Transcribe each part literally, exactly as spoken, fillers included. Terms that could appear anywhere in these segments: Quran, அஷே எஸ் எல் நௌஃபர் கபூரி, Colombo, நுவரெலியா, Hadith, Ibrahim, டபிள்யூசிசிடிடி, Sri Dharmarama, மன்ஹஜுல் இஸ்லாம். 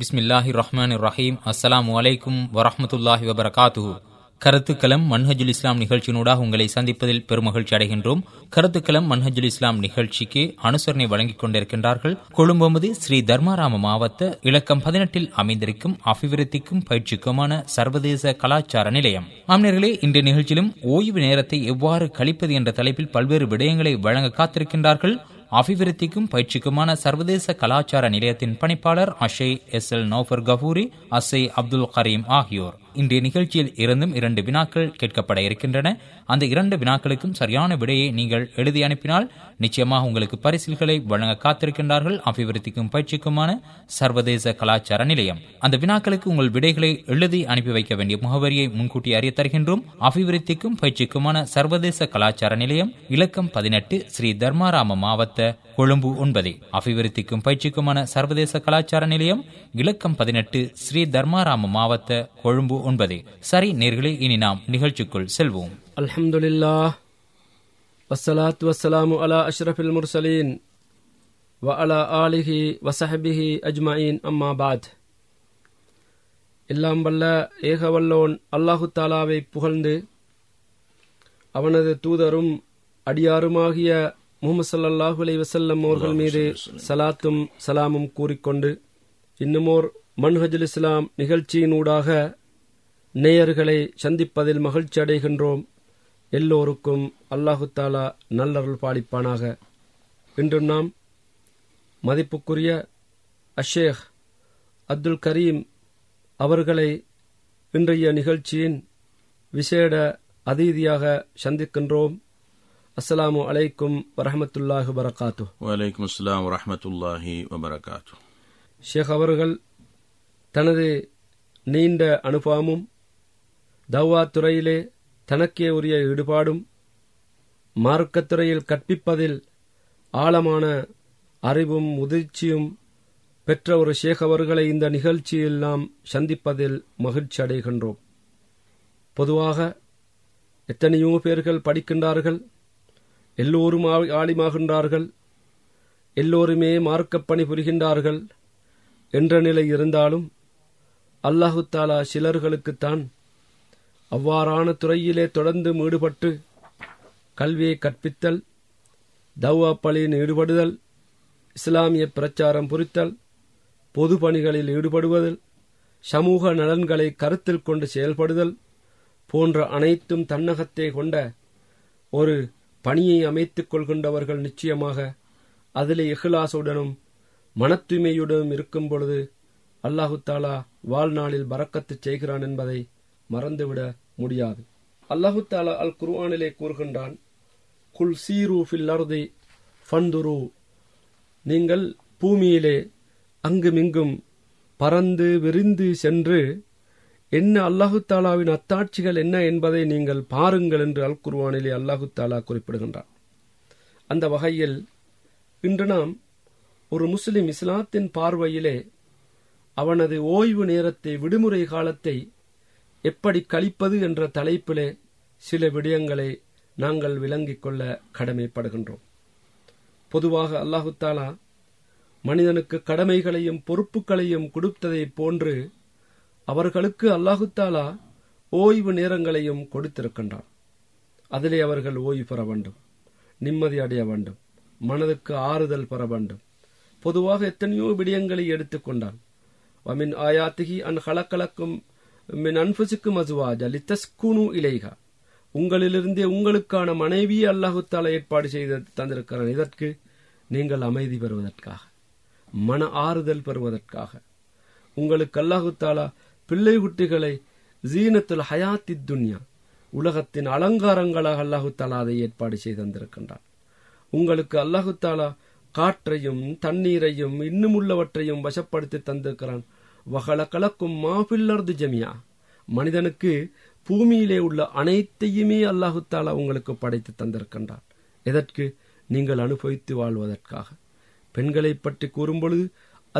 பிஸ்மில்லாஹி ரஹ்மான் ரஹீம். அஸ்ஸலாமு அலைக்கும் வரஹ்மத்துல்லாஹி வபரகாத்துஹு. கருத்துக்களம் மன்ஹஜுல் இஸ்லாம் நிகழ்ச்சியினூடாக உங்களை சந்திப்பதில் பெருமகிழ்ச்சி அடைகின்றோம். கருத்துக்களம் மன்ஹஜுல் இஸ்லாம் நிகழ்ச்சிக்கு அனுசரணை வழங்கிக் கொண்டிருக்கின்றார்கள் கொழும்பு ஸ்ரீ தர்மாராம மாவட்ட இலக்கம் பதினெட்டில் அமைந்திருக்கும் அபிவிருத்திக்கும் பயிற்சிக்குமான சர்வதேச கலாச்சார நிலையம். ஆம்னர்களே, இன்றைய நிகழ்ச்சியிலும் ஓய்வு நேரத்தை எவ்வாறு கழிப்பது என்ற தலைப்பில் பல்வேறு விடயங்களை வழங்க காத்திருக்கின்றார்கள். அபிவிருத்திக்கும் பயிற்சிக்குமான சர்வதேச கலாச்சார நிலையத்தின் பணிப்பாளர் அஷே எஸ் எல் நௌஃபர் கபூரி, அசை அப்துல் கரீம் ஆகியோர் இன்றைய நிகழ்ச்சியில் இருந்தும் இரண்டு வினாக்கள் கேட்கப்பட இருக்கின்றன. அந்த இரண்டு வினாக்களுக்கும் சரியான விடையை நீங்கள் எழுதி அனுப்பினால் நிச்சயமாக உங்களுக்கு பரிசில்களை வழங்க காத்திருக்கின்றார்கள் அபிவிருத்திக்கும் பயிற்சிக்குமான சர்வதேச கலாச்சார நிலையம். அந்த வினாக்களுக்கு உங்கள் விடைகளை எழுதி அனுப்பி வைக்க வேண்டிய முகவரியை முன்கூட்டி அறிய தருகின்றோம். அபிவிருத்திக்கும் பயிற்சிக்குமான சர்வதேச கலாச்சார நிலையம், இலக்கம் பதினெட்டு, ஸ்ரீ தர்மாராம மாவட்ட கொழும்பு ஒன்பது. அபிவிருத்திக்கும் பயிற்சிக்குமான சர்வதேச கலாச்சார நிலையம், இலக்கம் பதினெட்டு, ஸ்ரீ தர்மாராம மாவட்ட கொழும்பு ஒன்பது. சரி நேர்களே, இனி நாம் நிகழ்ச்சிக்குள் செல்வோம். அல்ஹம்துலில்லாஹ், வஸ்ஸலாத்து வஸ்ஸலாமு அலா அஷ்ரஃபில் முர்ஸலீன் வ அலா ஆலிஹி வஸஹ்பிஹி அஜ்மஈன், அம்மா பாத். எல்லாம் வல்ல ஏகவல்லோன் அல்லாஹு தாலாவை புகழ்ந்து, அவனது தூதரும் அடியாருமாகிய முஹம்மது ஸல்லல்லாஹு அலைஹி வஸல்லம் அவர்கள் மீது சலாத்தும் சலாமும் கூறிக்கொண்டு, இன்னுமோர் மன்ஹஜுல் இஸ்லாம் நிகழ்ச்சியினூடாக நேயர்களை சந்திப்பதில் மகிழ்ச்சி அடைகின்றோம். எல்லோருக்கும் அல்லாஹு தாலா நல்லருள் பாலிப்பானாக. இன்று நாம் மதிப்புக்குரிய அஷேக் அப்துல் கரீம் அவர்களை இன்றைய நிகழ்ச்சியின் விசேட அதிதியாக சந்திக்கின்றோம். அஸ்ஸலாமு அலைக்கும் வரஹ்மத்துல்லாஹி வபரகாத்து. வலைக்கும் அஸ்ஸலாம் வரஹ்மத்துல்லாஹி வபரகாத்து. ஷேக் அவர்கள் தனது நீண்ட அனுபவமும் தவ்வாத் துறையிலே தனக்கே உரிய ஈடுபாடும் மார்க்கத்துறையில் கற்பிப்பதில் ஆழமான அறிவும் முதிர்ச்சியும் பெற்ற ஒரு ஷேக் அவர்களை இந்த நிகழ்ச்சியில் நாம் சந்திப்பதில் மகிழ்ச்சி அடைகின்றோம். பொதுவாக எத்தனையோ பேர்கள் படிக்கின்றார்கள், எல்லோரும் ஆலிமாகின்றார்கள், எல்லோருமே மார்க்கப் பணி புரிகின்றார்கள் என்ற நிலை இருந்தாலும், அல்லாஹு தாலா சிலர்களுக்குத்தான் அவ்வாறான துறையிலே தொடர்ந்து ஈடுபட்டு கல்வியை கற்பித்தல், தவ்வா பணியில் ஈடுபடுதல், இஸ்லாமிய பிரச்சாரம் புரித்தல், பொது பணிகளில் ஈடுபடுவதில், சமூக நலன்களை கருத்தில் கொண்டு செயல்படுதல் போன்ற அனைத்தும் தன்னகத்தை கொண்ட ஒரு பணியை அமைத்துக் கொள்கின்றவர்கள் நிச்சயமாக அதிலே இஹ்லாசுடனும் மனத்துமையுடனும் இருக்கும் பொழுது அல்லாஹு தாலா வாழ்நாளில் பரக்கத்து செய்கிறான் என்பதை மறந்துவிட முடியாது. அல்லாஹு தாலா அல் குர்ஆனிலே கூறுகின்றான், குல் சீரு ஃபில் அர்தி ஃபந்துரு, நீங்கள் பூமியிலே அங்குமிங்கும் பறந்து விரிந்து சென்று என்ன அல்லாஹு தாலாவின் அத்தாட்சிகள் என்ன என்பதை நீங்கள் பாருங்கள் என்று அல் குர்ஆனிலே அல்லாஹு தாலா குறிப்பிடுகின்றார். அந்த வகையில் இன்று நாம் ஒரு முஸ்லிம் இஸ்லாத்தின் பார்வையிலே அவனது ஓய்வு நேரத்தை, விடுமுறை காலத்தை எப்படி கழிப்பது என்ற தலைப்பிலே சில விடயங்களை நாங்கள் விளங்கிக் கொள்ள கடமைப்படுகின்றோம். பொதுவாக அல்லாஹு தாலா மனிதனுக்கு கடமைகளையும் பொறுப்புகளையும் கொடுத்ததை போன்று அவர்களுக்கு அல்லாஹு தாலா ஓய்வு நேரங்களையும் கொடுத்திருக்கின்றார். அதிலே அவர்கள் ஓய்வு பெற வேண்டும், நிம்மதி அடைய வேண்டும், மனதுக்கு ஆறுதல் பெற வேண்டும். பொதுவாக எத்தனையோ விடயங்களை எடுத்துக்கொண்டான். வமின் ஆயாத்திகி அன் ஹலக்கலக்கும் மின் அன்புசிக்கும் அசுவாஜா லித்தஸ்குனு இலைகா, உங்களிலிருந்தே உங்களுக்கான மனைவியை அல்லாஹு தாலா ஏற்பாடு செய்து தந்திருக்கிறான். இதற்கு நீங்கள் அமைதி பெறுவதற்காக, மன ஆறுதல் பெறுவதற்காக. உங்களுக்கு அல்லாஹு தாலா பிள்ளை குட்டிகளை ஜீனத்துல் ஹயாத்தி துன்யா, உலகத்தின் அலங்காரங்களாக அல்லாஹு தாலா அதை ஏற்பாடு செய்து தந்திருக்கின்றான். உங்களுக்கு அல்லாஹு தாலா காற்றையும் தண்ணீரையும் இன்னும் உள்ளவற்றையும் வசப்படுத்தி தந்திருக்கிறான். வகல கலக்கும் மாஃபில்லர்து ஜமியா, மனிதனுக்கு பூமியிலே உள்ள அனைத்தையுமே அல்லாஹு தாலா உங்களுக்கு படைத்து தந்திருக்கின்றான். எதற்கு? நீங்கள் அனுபவித்து வாழ்வதற்காக. பெண்களை பற்றி கூறும் பொழுது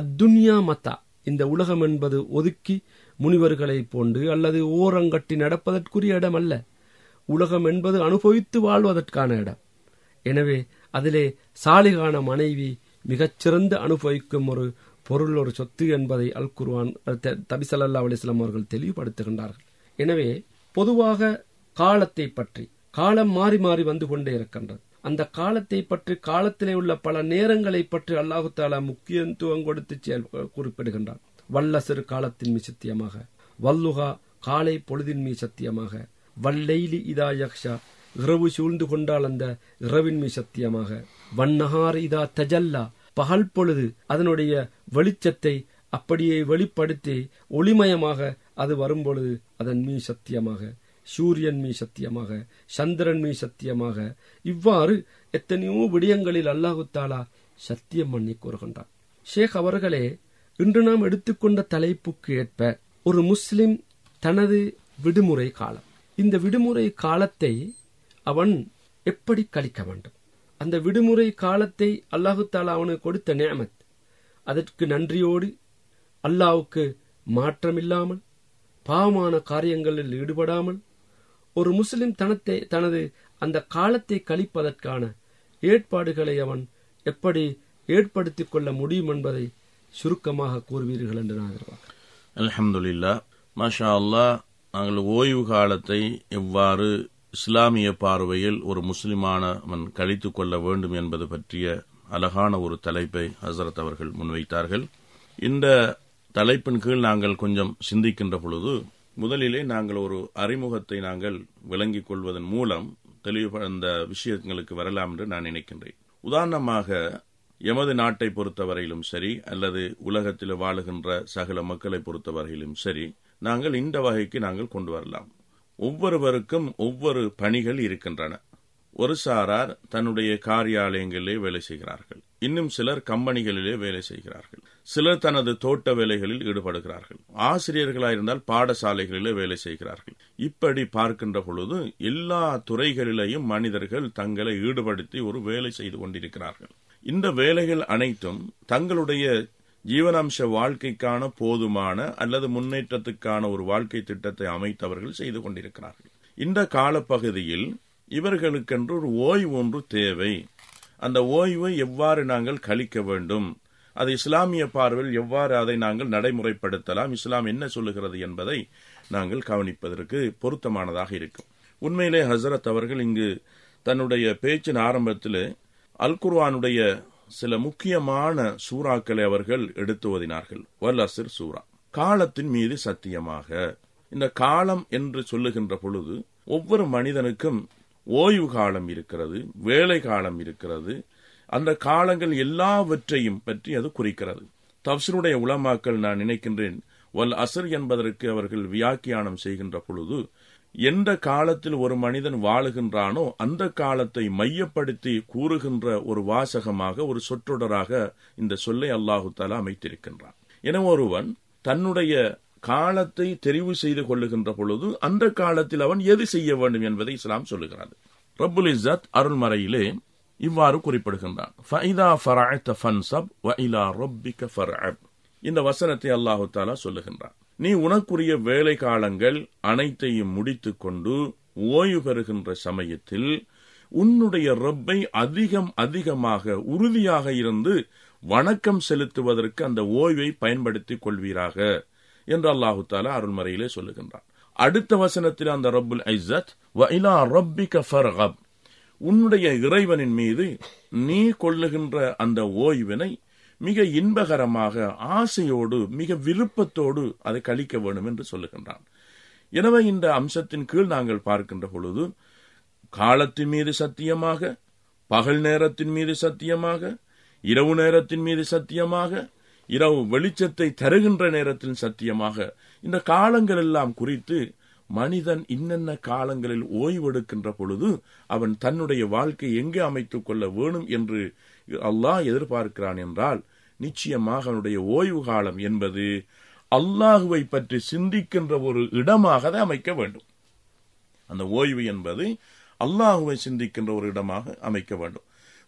அத்துன்யா மத்தா, இந்த உலகம் என்பது ஒதுக்கி முனிவர்களை போன்று அல்லது ஓரங்கட்டி நடப்பதற்குரிய இடம் அல்ல. உலகம் என்பது அனுபவித்து வாழ்வதற்கான இடம். எனவே அதிலே சாலிகான மனைவி மிகச்சிறந்த அனுபவிக்கும் ஒரு பொருள் ஒரு சொத்து என்பதை அல் குர்ஆன் நபி ஸல்லல்லாஹு அலைஹி வஸல்லம் அவர்கள் தெளிவுபடுத்துகின்றார்கள். எனவே பொதுவாக காலத்தை பற்றி, காலம் மாறி மாறி வந்து கொண்டே இருக்கின்றது, அந்த காலத்தை பற்றி, காலத்திலே உள்ள பல நேரங்களை பற்றி அல்லாஹு தாலா முக்கியத்துவம் கொடுத்து குறிப்பிடுகின்றான். வல்லசரு காலத்தின் மீது சத்தியமாக, வல்லுகா காலை பொழுதின் மீது சத்தியமாக, வல்லைலி இதா யக்ஷா இரவு சூழ்ந்து கொண்டால் அந்த இரவின் மீது சத்தியமாக, வன்னஹார் இதா தஜல்லா பகல் பொழுது அதனுடைய வெளிச்சத்தை அப்படியே வெளிப்படுத்தி ஒளிமயமாக அது வரும்பொழுது அதன் மீது சத்தியமாக, சூரியன் மீ சத்தியமாக, சந்திரன் மீ சத்தியமாக, இவ்வாறு எத்தனையோ விடயங்களில் அல்லாஹு தாலா சத்தியம் பண்ணி கூறுகின்றார். ஷேக் அவர்களே, இன்று நாம் எடுத்துக்கொண்ட தலைப்புக்கு ஏற்ப ஒரு முஸ்லிம் தனது விடுமுறை காலம், இந்த விடுமுறை காலத்தை அவன் எப்படி கழிக்க வேண்டும், அந்த விடுமுறை காலத்தை அல்லாஹு தாலா அவனுக்கு கொடுத்த நிஅமத் அதற்கு நன்றியோடு அல்லாஹுக்கு மாற்றமில்லாமல் பாவமான காரியங்களில் ஈடுபடாமல் ஒரு முஸ்லிம் தனத்தை தனது அந்த காலத்தை கழிப்பதற்கான ஏற்பாடுகளை அவன் எப்படி ஏற்படுத்திக் கொள்ள முடியும் என்பதை சுருக்கமாக கூறுவீர்கள் என்று நான் எதிர்பார்க்கிறேன். அல்ஹம்துலில்லாஹ், மாஷா அல்லாஹ், நாங்கள் ஓய்வு காலத்தை எவ்வாறு இஸ்லாமிய பார்வையில் ஒரு முஸ்லிமானவன் கழித்துக் கொள்ள வேண்டும் என்பது பற்றிய அழகான ஒரு தலைப்பை ஹசரத் அவர்கள் முன்வைத்தார்கள். இந்த தலைப்பின் கீழ் நாங்கள் கொஞ்சம் சிந்திக்கின்ற பொழுது முதலிலே நாங்கள் ஒரு அறிமுகத்தை நாங்கள் விளங்கிக் கொள்வதன் மூலம் தெளிவு அந்த விஷயங்களுக்கு வரலாம் என்று நான் நினைக்கின்றேன். உதாரணமாக எமது நாட்டை பொறுத்தவரையிலும் சரி, அல்லது உலகத்தில் வாழுகின்ற சகல மக்களை பொறுத்தவரையிலும் சரி, நாங்கள் இந்த வகைக்கு நாங்கள் கொண்டு வரலாம். ஒவ்வொருவருக்கும் ஒவ்வொரு பணிகள் இருக்கின்றன. ஒரு சாரார் தன்னுடைய காரியாலயங்களிலே வேலை செய்கிறார்கள், இன்னும் சிலர் கம்பெனிகளிலே வேலை செய்கிறார்கள், சிலர் தனது தோட்ட வேலைகளில் ஈடுபடுகிறார்கள், ஆசிரியர்களாயிருந்தால் பாடசாலைகளிலே வேலை செய்கிறார்கள். இப்படி பார்க்கின்ற பொழுது எல்லா துறைகளிலேயும் மனிதர்கள் தங்களை ஈடுபடுத்தி ஒரு வேலை செய்து கொண்டிருக்கிறார்கள். இந்த வேலைகள் அனைத்தும் தங்களுடைய ஜீவனாம்ச வாழ்க்கைக்கான போதுமான அல்லது முன்னேற்றத்துக்கான ஒரு வாழ்க்கை திட்டத்தை அமைத்தவர்கள் செய்து கொண்டிருக்கிறார்கள். இந்த காலப்பகுதியில் இவர்களுக்கென்று ஒரு ஓய்வு ஒன்று தேவை. அந்த ஓய்வை எவ்வாறு நாங்கள் கழிக்க வேண்டும், அது இஸ்லாமிய பார்வையில் எவ்வாறு அதை நாங்கள் நடைமுறைப்படுத்தலாம், இஸ்லாம் என்ன சொல்லுகிறது என்பதை நாங்கள் கவனிப்பதற்கு பொருத்தமானதாக இருக்கும். உண்மையிலே ஹசரத் அவர்கள் இங்கு தன்னுடைய பேச்சின் ஆரம்பத்தில் அல் குர்ஆனுடைய சில முக்கியமான சூறாக்களை அவர்கள் எடுத்து ஓதினார்கள். வல் அஸ்ர் சூரா, காலத்தின் மீது சத்தியமாக. இந்த காலம் என்று சொல்லுகின்ற பொழுது ஒவ்வொரு மனிதனுக்கும் ஓய்வு காலம் இருக்கிறது, வேலை காலம் இருக்கிறது. அந்த காலங்கள் எல்லாவற்றையும் பற்றி அது குறிக்கிறது. தப்சீருடைய உலமாக்கள் நான் நினைக்கின்றேன் வல் அசர் என்பதற்கு அவர்கள் வியாக்கியானம் செய்கின்ற பொழுது எந்த காலத்தில் ஒரு மனிதன் வாழுகின்றானோ அந்த காலத்தை மையப்படுத்தி கூறுகின்ற ஒரு வாசகமாக, ஒரு சொற்றொடராக இந்த சொல்லை அல்லாஹு தஆலா அமைத்திருக்கின்றான். என ஒருவன் தன்னுடைய காலத்தை தெரிவு செய்து கொள்ளுகின்ற பொழுது அந்த காலத்தில் அவன் எது செய்ய வேண்டும் என்பதை இஸ்லாம் சொல்லுகிறது. ரப்புல் இஸ்ஸத் அருள்மறையிலே இவ்வாறு குறிப்பிடுகின்றான். இந்த வசனத்தை அல்லாஹு தாலா சொல்லுகின்றான், நீ உனக்குரிய வேலை காலங்கள் அனைத்தையும் முடித்து கொண்டு ஓய்வு பெறுகின்ற சமயத்தில் உன்னுடைய ரப்பை அதிகம் அதிகமாக உறுதியாக இருந்து வணக்கம் செலுத்துவதற்கு அந்த ஓய்வை பயன்படுத்திக் கொள்வீராக என்று அல்லாஹு தாலா அருள்மறையிலே சொல்லுகின்றான். அடுத்த வசனத்தில் அந்த ரப்புல் ஐஸத் வ இலா ரப்பிக ஃபர்கப், உன்னுடைய இறைவனின் மீது நீ கொள்ளுகின்ற அந்த ஓய்வினை மிக இன்பகரமாக, ஆசையோடு, மிக விருப்பத்தோடு அதை கழிக்க வேண்டும் என்று சொல்லுகின்றான். எனவே இந்த அம்சத்தின் கீழ் நாங்கள் பார்க்கின்ற பொழுது காலத்தின் மீது சத்தியமாக, பகல் நேரத்தின் மீது சத்தியமாக, இரவு நேரத்தின் மீது சத்தியமாக, இரவு வெளிச்சத்தை தருகின்ற நேரத்தில் சத்தியமாக, இந்த காலங்கள் எல்லாம் குறித்து மனிதன் இன்னென்ன காலங்களில் ஓய்வெடுக்கின்ற பொழுது அவன் தன்னுடைய வாழ்க்கை எங்கே அமைத்துக் கொள்ள வேணும் என்று அல்லாஹ் எதிர்பார்க்கிறான் என்றால், நிச்சயமாக அவனுடைய ஓய்வு காலம் என்பது அல்லாஹுவை பற்றி சிந்திக்கின்ற ஒரு இடமாக அமைக்க வேண்டும். அந்த ஓய்வு என்பது அல்லாஹுவை சிந்திக்கின்ற ஒரு இடமாக அமைக்க வேண்டும்.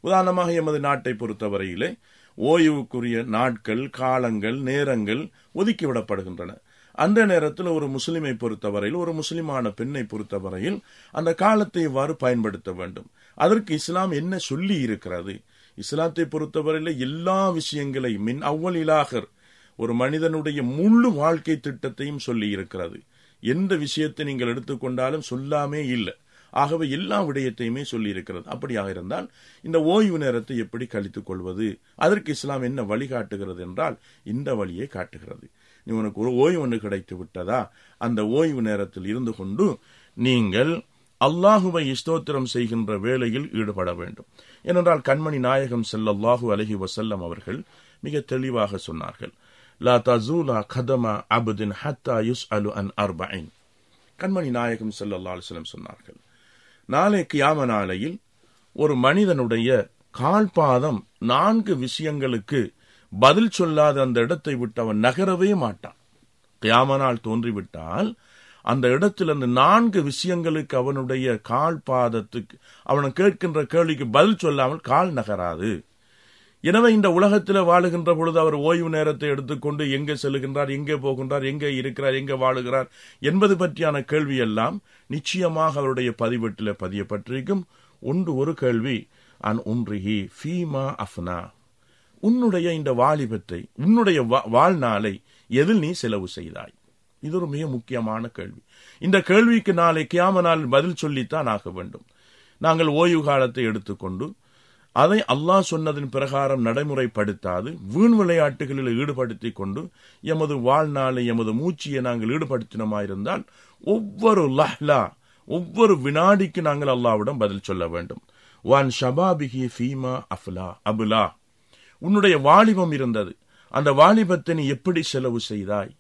உதாரணமாக எமது நாட்டை பொறுத்தவரையிலே ஓய்வுக்குரிய நாட்கள், காலங்கள், நேரங்கள் ஒதுக்கிவிடப்படுகின்றன. அந்த நேரத்தில் ஒரு முஸ்லிமை பொறுத்தவரையில், ஒரு முஸ்லிமான பெண்ணை பொறுத்தவரையில் அந்த காலத்தை எவ்வாறு பயன்படுத்த வேண்டும், அதற்கு இஸ்லாம் என்ன சொல்லி இருக்கிறது, இஸ்லாத்தை பொறுத்தவரையில எல்லா விஷயங்களையும் மின் அவ்வல் இலாகர் ஒரு மனிதனுடைய முழு வாழ்க்கை திட்டத்தையும் சொல்லி இருக்கிறது. எந்த விஷயத்தை நீங்கள் எடுத்துக்கொண்டாலும் சொல்லாமே இல்லை. ஆகவே எல்லா விடயத்தையுமே சொல்லி இருக்கிறது. அப்படியாக இருந்தால் இந்த ஓய்வு நேரத்தை எப்படி கழித்துக் கொள்வது, அதற்கு இஸ்லாம் என்ன வழி காட்டுகிறது என்றால் இந்த வழியை காட்டுகிறது. நீ உனக்கு ஒரு ஓய்வு கிடைத்து விட்டதா, அந்த ஓய்வு நேரத்தில் இருந்து கொண்டு நீங்கள் அல்லாஹுவை ஸ்தோத்திரம் செய்கின்ற வேலையில் ஈடுபட வேண்டும். ஏனென்றால் கண்மணி நாயகம் ஸல்லல்லாஹு அலைஹி வஸல்லம் அவர்கள் மிக தெளிவாக சொன்னார்கள், லா தஸூலு கதமு அப்தின் ஹத்தா யுஸ்அலு அன் அர்பஇன். கண்மணி நாயகம் ஸல்லல்லாஹு அலைஹி வஸல்லம் சொன்னார்கள், நாளை கியாம நாளையில் ஒரு மனிதனுடைய கால்பாதம் நான்கு விஷயங்களுக்கு பதில் சொல்லாத அந்த இடத்தை விட்டு அவன் நகரவே மாட்டான். கியாம நாள் தோன்றிவிட்டால் அந்த இடத்தில் அந்த நான்கு விஷயங்களுக்கு அவனுடைய கால் பாதத்துக்கு அவனை கேட்கின்ற கேள்விக்கு பதில் சொல்லாமல் கால் நகராது. எனவே இந்த உலகத்தில் வாழுகின்ற பொழுது அவர் ஓய்வு நேரத்தை எடுத்துக்கொண்டு எங்கே செல்கின்றார், எங்கே போகின்றார், எங்கே இருக்கிறார், எங்கே வாழுகிறார் என்பது பற்றியான கேள்வி எல்லாம் நிச்சயமாக அவருடைய பதிவெட்டில் பதியப்பட்டிருக்கும். ஒன்று ஒரு கேள்வி, அன் உம்ரிஹி ஃபீமா அஃப்னா, உன்னுடைய இந்த வாலிபத்தை உன்னுடைய வாழ்நாளை எதில் நீ செலவு செய்தாய்? இது ஒரு மிக முக்கியமான கேள்வி. இந்த கேள்விக்கு நாளை கியாம நாளில் பதில் சொல்லித்தான் ஆக வேண்டும். நாங்கள் ஓய்வு காலத்தை எடுத்துக்கொண்டு அதை அல்லாஹ் சொன்னதின் பிரகாரம் நடைமுறைப்படுத்தாது வீண் விளையாட்டுகளில் ஈடுபடுத்தி கொண்டு எமது வாழ்நாளை எமது மூச்சியை நாங்கள் ஈடுபடுத்தினமாயிருந்தால் ஒவ்வொரு லஹ்லா ஒவ்வொரு வினாடிக்கு நாங்கள் அல்லாஹ்விடம் பதில் சொல்ல வேண்டும். வான் ஷபாபிஹி ஃபீமா அஃப்லா அபுலா, உன்னுடைய வாலிபம் இருந்தது, அந்த வாலிபத்தை நீ எப்படி செலவு செய்தாய்,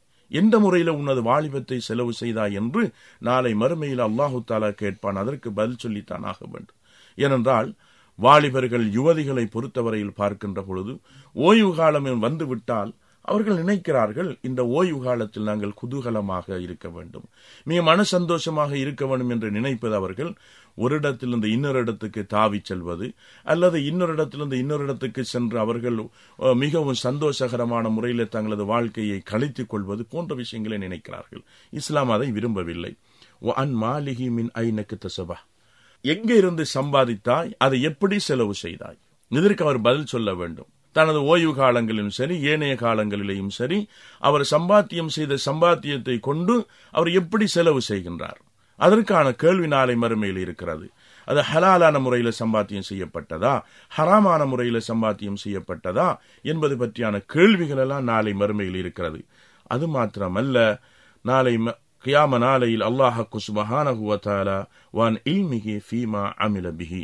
எந்த முறையில் உனது வாலிபத்தை செலவு செய்தாய் என்று நாளை மறுமையில் அல்லாஹு தாலா கேட்பான். அதற்கு பதில் சொல்லித்தான் ஆக வேண்டும். ஏனென்றால் வாலிபர்கள் யுவதிகளை பொறுத்தவரையில் பார்க்கின்ற பொழுது ஓய்வு காலம் வந்துவிட்டால் அவர்கள் நினைக்கிறார்கள், இந்த ஓய்வு காலத்தில் நாங்கள் குதூகலமாக இருக்க வேண்டும், மிக மன சந்தோஷமாக இருக்க வேண்டும் என்று நினைப்பது அவர்கள் ஒரு இடத்திலிருந்து இன்னொரு இடத்துக்கு தாவி செல்வது அல்லது இன்னொரு இடத்திலிருந்து இன்னொரு இடத்துக்கு சென்று அவர்கள் மிகவும் சந்தோஷகரமான முறையில் தங்களது வாழ்க்கையை கழித்துக் கொள்வது போன்ற விஷயங்களை நினைக்கிறார்கள். இஸ்லாம் அதை விரும்பவில்லை. அன் மாலிஹி மின் ஐநக்கு தசபா, எங்கே இருந்து சம்பாதித்தாய், அதை எப்படி செலவு செய்தாய், இதற்கு அவர் பதில் சொல்ல வேண்டும். தனது ஓய்வு காலங்களிலும் சரி ஏனைய காலங்களிலேயும் சரி அவர் சம்பாத்தியம் செய்த சம்பாத்தியத்தை கொண்டு அவர் எப்படி செலவு செய்கின்றார், அதற்கான கேள்வி நாளை மறுமையில் இருக்கிறது. அது ஹலாலான முறையில் சம்பாத்தியம் செய்யப்பட்டதா, ஹராமான முறையில் சம்பாத்தியம் செய்யப்பட்டதா என்பது பற்றியான கேள்விகள் எல்லாம் நாளை மறுமையில் இருக்கிறது. அது மாத்திரமல்ல, நாளை கியாம நாளையில் அல்லாஹ் சுப்ஹானஹு வ தஆலா வன் இல்மிஹி ஃபீமா அமில பிஹி,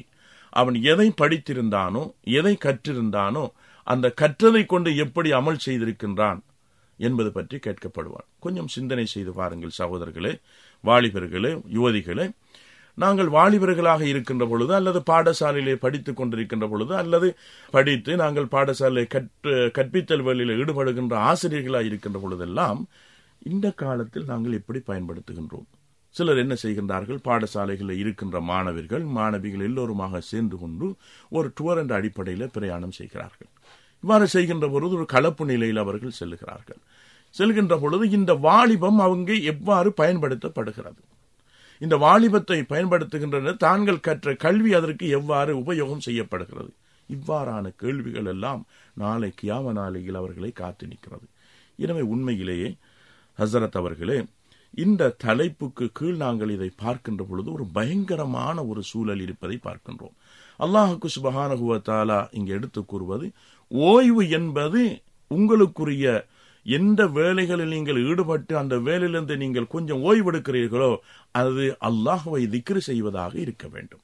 அவன் எதை படித்திருந்தானோ எதை கற்றிருந்தானோ அந்த கற்றதை கொண்டு எப்படி அமல் செய்திருக்கின்றான் என்பது பற்றி கேட்கப்படுவான். கொஞ்சம் சிந்தனை செய்து பாருங்கள் சகோதரர்களே, வாலிபர்களே, யுவதிகளே. நாங்கள் வாலிபர்களாக இருக்கின்ற பொழுது அல்லது பாடசாலையிலே படித்துக் கொண்டிருக்கின்ற பொழுது அல்லது படித்து நாங்கள் பாடசாலையை கற்று கற்பித்தல் வேலையில் ஈடுபடுகின்ற ஆசிரியர்களாக இருக்கின்ற பொழுதெல்லாம் இந்த காலத்தில் நாங்கள் எப்படி பயன்படுத்துகின்றோம்? சிலர் என்ன செய்கின்றார்கள், பாடசாலைகளில் இருக்கின்ற மாணவர்கள் மாணவிகள் எல்லோருமாக சேர்ந்து கொண்டு ஒரு டூர் என்ற அடிப்படையில் பிரயாணம் செய்கிறார்கள். இவ்வாறு செய்கின்ற பொழுது ஒரு கலப்பு நிலையில் அவர்கள் செல்கிறார்கள். செல்கின்ற பொழுது இந்த வாலிபம் அவங்க எவ்வாறு பயன்படுத்தப்படுகிறது, இந்த வாலிபத்தை பயன்படுத்துகின்றன தாங்கள் கற்ற கல்வி அதற்கு எவ்வாறு உபயோகம் செய்யப்படுகிறது, இவ்வாறான கேள்விகள் எல்லாம் நாளை கியாம நாளையில் அவர்களை காத்து நிற்கிறது. எனவே உண்மையிலேயே ஹசரத் அவர்களே, இந்த தலைப்புக்கு கீழ் நாங்கள் இதை பார்க்கின்ற பொழுது ஒரு பயங்கரமான ஒரு சூழல் இருப்பதை பார்க்கின்றோம். அல்லாஹ் சுப்ஹானஹு வ தஆலா இங்கே எடுத்து கூறுவது, ஓய்வு என்பது உங்களுக்குரிய எந்த வேலைகளில் நீங்கள் ஈடுபட்டு அந்த வேலையிலிருந்து நீங்கள் கொஞ்சம் ஓய்வெடுக்கிறீர்களோ அது அல்லாஹுவை திக்ர் செய்வதாக இருக்க வேண்டும்,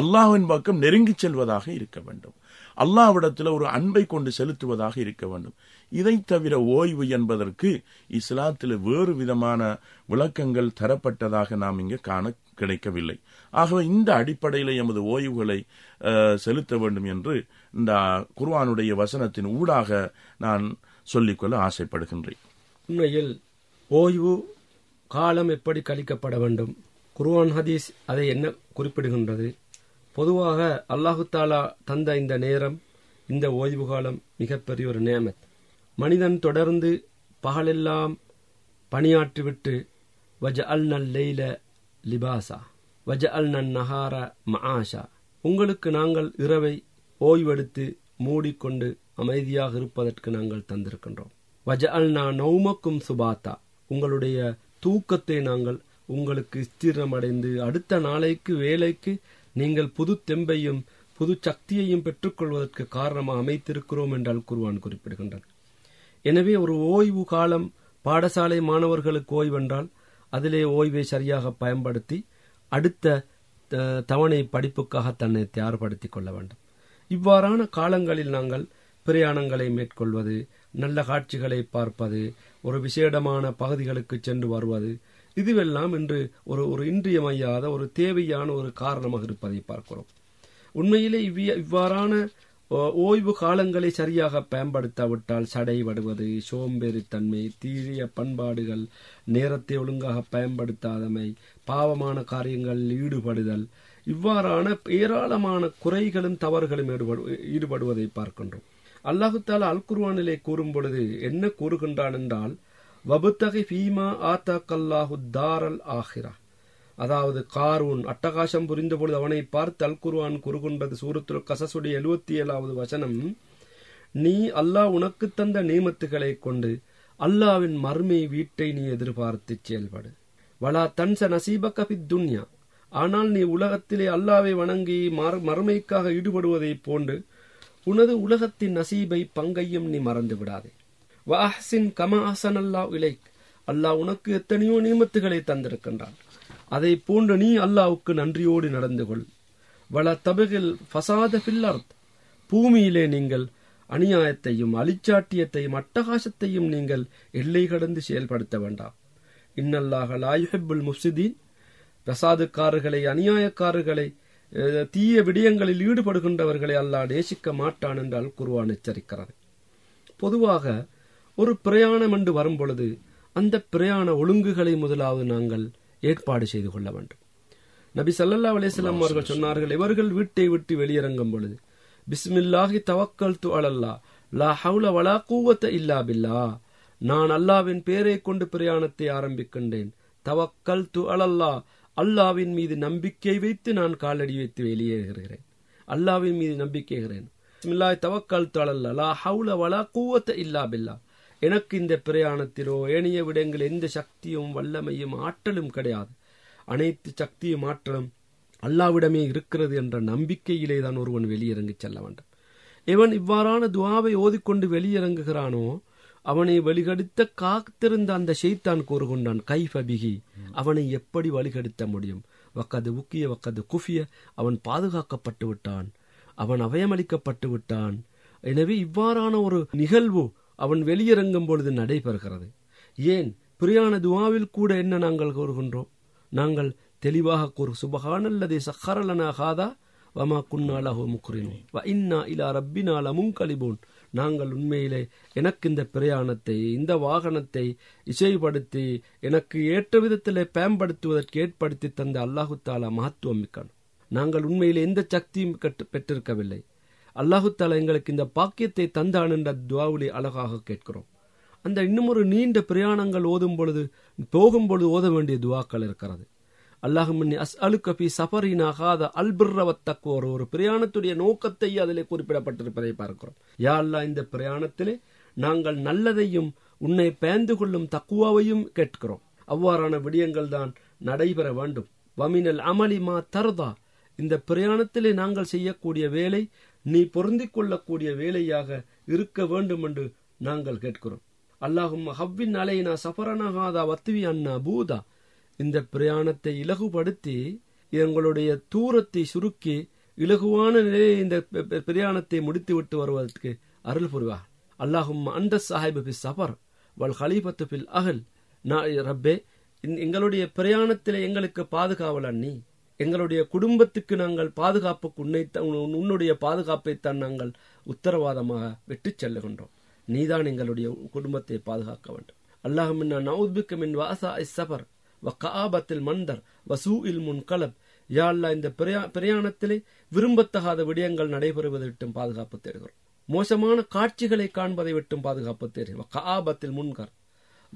அல்லாஹ்வின் பக்கம் நெருங்கி செல்வதாக இருக்க வேண்டும், அல்லாஹ்விடத்தில் ஒரு அன்பை கொண்டு செலுத்துவதாக இருக்க வேண்டும். இதை தவிர ஓய்வு என்பதற்கு இஸ்லாத்தில் வேறு விதமான விளக்கங்கள் தரப்பட்டதாக நாம் இங்கே காண கிடைக்கவில்லை. ஆகவே இந்த அடிப்படையில் எமது ஓய்வுகளை செலுத்த வேண்டும் என்று இந்த குர்ஆனுடைய வசனத்தின் ஊடாக நான் சொல்லிக்கொள்ள ஆசைப்படுகின்றேன். உண்மையில் ஓய்வு காலம் எப்படி கழிக்கப்பட வேண்டும், குர்ஆன் ஹதீஸ் அதை என்ன குறிப்பிடுகின்றது? பொதுவாக அல்லாஹு தாலா தந்த இந்த நேரம், இந்த ஓய்வு காலம் மிகப்பெரிய ஒரு நேமத். மனிதன் தொடர்ந்து பகலெல்லாம் பணியாற்றிவிட்டு வஜஅல்னல் லைல லிபாசா வஜஅல்னன் நஹார மஆஷா, உங்களுக்கு நாங்கள் இரவை ஓய்வெடுத்து மூடிக்கொண்டு அமைதியாக இருப்பதற்கு நாங்கள் தந்திருக்கின்றோம். வஜஅல்னா நௌமக்கும் சுபாத்தா, உங்களுடைய தூக்கத்தை நாங்கள் உங்களுக்கு ஸ்திரமடைந்து அடுத்த நாளைக்கு வேலைக்கு நீங்கள் புது தெம்பையும் புது சக்தியையும் பெற்றுக்கொள்வதற்கு காரணமாக அமைத்திருக்கிறோம் என்றால் குர்ஆன் குறிப்பிடுகின்றார். எனவே ஒரு ஓய்வு காலம் பாடசாலை மாணவர்களுக்கு ஓய்வென்றால் அதிலே ஓய்வை சரியாக பயன்படுத்தி அடுத்த தவணை படிப்புக்காக தன்னை தயார்படுத்திக் கொள்ள வேண்டும். இவ்வாறான காலங்களில் நாங்கள் பிரயாணங்களை மேற்கொள்வது, நல்ல காட்சிகளை பார்ப்பது, ஒரு விசேடமான பகுதிகளுக்கு சென்று வருவது, இதுவெல்லாம் இன்று ஒரு ஒரு இன்றியமையாத ஒரு தேவையான ஒரு காரணமாக இருப்பதை பார்க்கிறோம். உண்மையிலே இவ்விய இவ்வாறான ஓய்வு காலங்களை சரியாக பயன்படுத்தாவிட்டால் சடைபடுவது, சோம்பேறித்தன்மை, தீய பண்பாடுகள், நேரத்தை ஒழுங்காக பயன்படுத்தாதமை, பாவமான காரியங்களில் ஈடுபடுதல், இவ்வாறான ஏராளமான குறைகளும் தவறுகளும் ஈடுபடுவதை பார்க்கின்றோம். அல்லாஹு தஆலா அல் குர்ஆனிலே கூறும் பொழுது என்ன கூறுகின்றான் என்றால், வபுத்தகி ஃபீமா ஆத்தாக்கல்லாஹு தாரல் ஆஹிரா. அதாவது காரூன் அட்டகாசம் புரிந்த பொழுது அவனை பார்த்து அல் குர்ஆன் கூறுகின்றது சூரத்துல் கசஸுடைய எழுபத்தி ஏழாவது வசனம், நீ அல்லாஹ் உனக்கு தந்த நியமத்துகளை கொண்டு அல்லாவின் மர்மை வீட்டை நீ எதிர்பார்த்து செயல்படு. வலா தன்ச நசீபக ஃபித் துன்யா, ஆனால் நீ உலகத்திலே அல்லாவை வணங்கி மறுமைக்காக ஈடுபடுவதை போன்று உனது உலகத்தின் நசீபை பங்கையும் நீ மறந்து விடாதே. வ அஹ்சின் கமா அஹ்சன அல்லாஹ் இலைக், அல்லாஹ் உனக்கு எத்தனையோ நியமத்துகளை தந்திருக்கின்றான், அதை போன்று நீ அல்லாஹ்வுக்கு நன்றியோடு நடந்து கொள். வல தபகில் ஃபசாத ஃபில் அர்த், பூமியிலே நீங்கள் அநியாயத்தையும் அழிச்சாட்டியத்தையும் அட்டகாசத்தையும் நீங்கள் எல்லை கடந்து செயல்படுத்த வேண்டாம். இன்னல்லாஹ லா யுஹிப்புல் முஃப்சிதீன், பிரசாதுக்காரர்களை அநியாயக்காரர்களை தீய விடயங்களில் ஈடுபடுகின்றவர்களை அல்லாஹ் நேசிக்க மாட்டான் என்றால் குர்ஆன் எச்சரிக்கிறது. பொதுவாக ஒரு பிரயாணம் என்று வரும் பொழுது அந்த பிரயாண ஒழுங்குகளை முதலாவது நாங்கள் ஏற்பாடு செய்து கொள்ள வேண்டும். நபி ஸல்லல்லாஹு அலைஹி வஸல்லம் அவர்கள் சொன்னார்கள், இவர்கள் வீட்டை விட்டு வெளியிறங்கும் பொழுது பிஸ்மில்லாஹி தவக்கல்து அலல்லாஹ் லா ஹவுல வலா குவத இல்லா பில்லாஹ், நான் அல்லாஹ்வின் பேரை கொண்டு பிரயாணத்தை ஆரம்பிக்கின்றேன், தவக்கல்து அலல்லாஹ், அல்லாஹ்வின் மீது நம்பிக்கை வைத்து நான் காலடி வைத்து வெளியேறுகிறேன், அல்லாஹ்வின் மீது நம்பிக்கைகிறேன். பிஸ்மில்லாஹி தவக்கல்து அலல்லாஹ் லா ஹவுல வலா குவத இல்லா பில்லாஹ், எனக்கு இந்த பிரயாணத்திலோ ஏனைய விடயங்கள் எந்த சக்தியும் வல்லமையும் ஆற்றலும் கிடையாது, அனைத்து சக்தியும் ஆற்றலும் அல்லாவிடமே இருக்கிறது என்ற நம்பிக்கையிலே தான் ஒருவன் வெளியிறங்கி செல்ல வேண்டும். இவன் இவ்வாறான துவாவை ஓதிக்கொண்டு வெளியிறங்குகிறானோ அவனை வழிகெடுத்த காத்திருந்த அந்த ஷைத்தான் கூறுகொண்டான், கைஃப பிஹி, அவனை எப்படி வழிகெடுத்த முடியும், வக்கது உக்கிய வக்கது குஃபிய, அவன் பாதுகாக்கப்பட்டு விட்டான், அவன் அவயமளிக்கப்பட்டு விட்டான். எனவே இவ்வாறான ஒரு நிகழ்வு அவன் வெளியிறங்கும் பொழுது நடைபெறுகிறது. ஏன் பிரியான துவாவில் கூட என்ன நாங்கள் கூறுகின்றோம்? நாங்கள் தெளிவாக கூறு சுபஹானல்லதீ ஸஹ்ஹரலனா ஹாதா வமா குன்னா லஹு முக்ரினூன் வ இன்னா இலா ரப்பினா லமுன்கலிபூன், நாங்கள் உண்மையிலே எனக்கு இந்த பிரயாணத்தை இந்த வாகனத்தை இசைப்படுத்தி எனக்கு ஏற்ற விதத்திலே பயன்படுத்துவதற்கு ஏற்படுத்தி தந்த அல்லாஹு தாலா மகத்துவம் மிக்கான், நாங்கள் உண்மையிலே எந்த சக்தியும் பெற்றிருக்கவில்லை, அல்லாஹு தாலா எங்களுக்கு இந்த பாக்கியத்தை தந்தான் என்ற துவாவுளை அழகாக கேட்கிறோம். அந்த இன்னும் ஒரு நீண்ட பிரயாணங்கள் ஓதும் பொழுது போகும்பொழுது ஓத வேண்டிய துவாக்கள் இருக்கிறது. அல்லாஹும்மன்னி அஸ் அலு கபி சஃபரினா ஹாதா அல்பிர்ரவத்தக்கு, ஒரு ஒரு பிரயாணத்துடைய நோக்கத்தை அதிலே குறிப்பிடப்பட்டிருப்பதை பார்க்கிறோம். யா அல்லாஹ், இந்த பிரயாணத்திலே நாங்கள் நல்லதையும் உன்னை பயந்து கொள்ளும் தக்குவாவையும் கேட்கிறோம். அவ்வாறான விடயங்கள் தான் நடைபெற வேண்டும். வமினல் அமலி மா தர்தா, இந்த பிரயாணத்திலே நாங்கள் செய்யக்கூடிய வேலை நீ பொருந்திக் கொள்ளக்கூடிய வேலையாக இருக்க வேண்டும் என்று நாங்கள் கேட்கிறோம். அல்லாஹும்ம ஹவ்வின் அலைனா சஃபரனஹாதா வத்வி அண்ணா பூதா, இந்த பிரயாணத்தை இலகுபடுத்தி எங்களுடைய தூரத்தை சுருக்கி இலகுவான நிலையை இந்த பிரயாணத்தை முடித்து விட்டு வருவதற்கு அருள் புரிவா. அல்லாஹும்ம அந்த சாஹிபு பில் சஃபர் வல் ஹலீஃபத்து பில் அஹல், ரப்பே, எங்களுடைய பிரயாணத்தில் எங்களுக்கு பாதுகாவல் அண்ணி, எங்களுடைய குடும்பத்துக்கு நாங்கள் பாதுகாப்புக்கு உன்னை உன்னுடைய பாதுகாப்பைத்தான் நாங்கள் உத்தரவாதமாக விட்டு செல்லுகின்றோம், நீதான் எங்களுடைய குடும்பத்தை பாதுகாக்க வேண்டும். அல்லாஹுமின்னா நவுத்பிக்க மின் வாசா இஸ் சஃபர் வ கஆபத்தில் மந்தர் வசூ இல் முன்கலப், யா அல்லாஹ், இந்த பிரயாணத்திலே விரும்பத்தகாத விடயங்கள் நடைபெறுவதை விட்டும் பாதுகாப்பு தேடுகிறோம், மோசமான காட்சிகளை காண்பதை விட்டும் பாதுகாப்பு தேடுகிறோம். கஆபத்தில் முன்கர்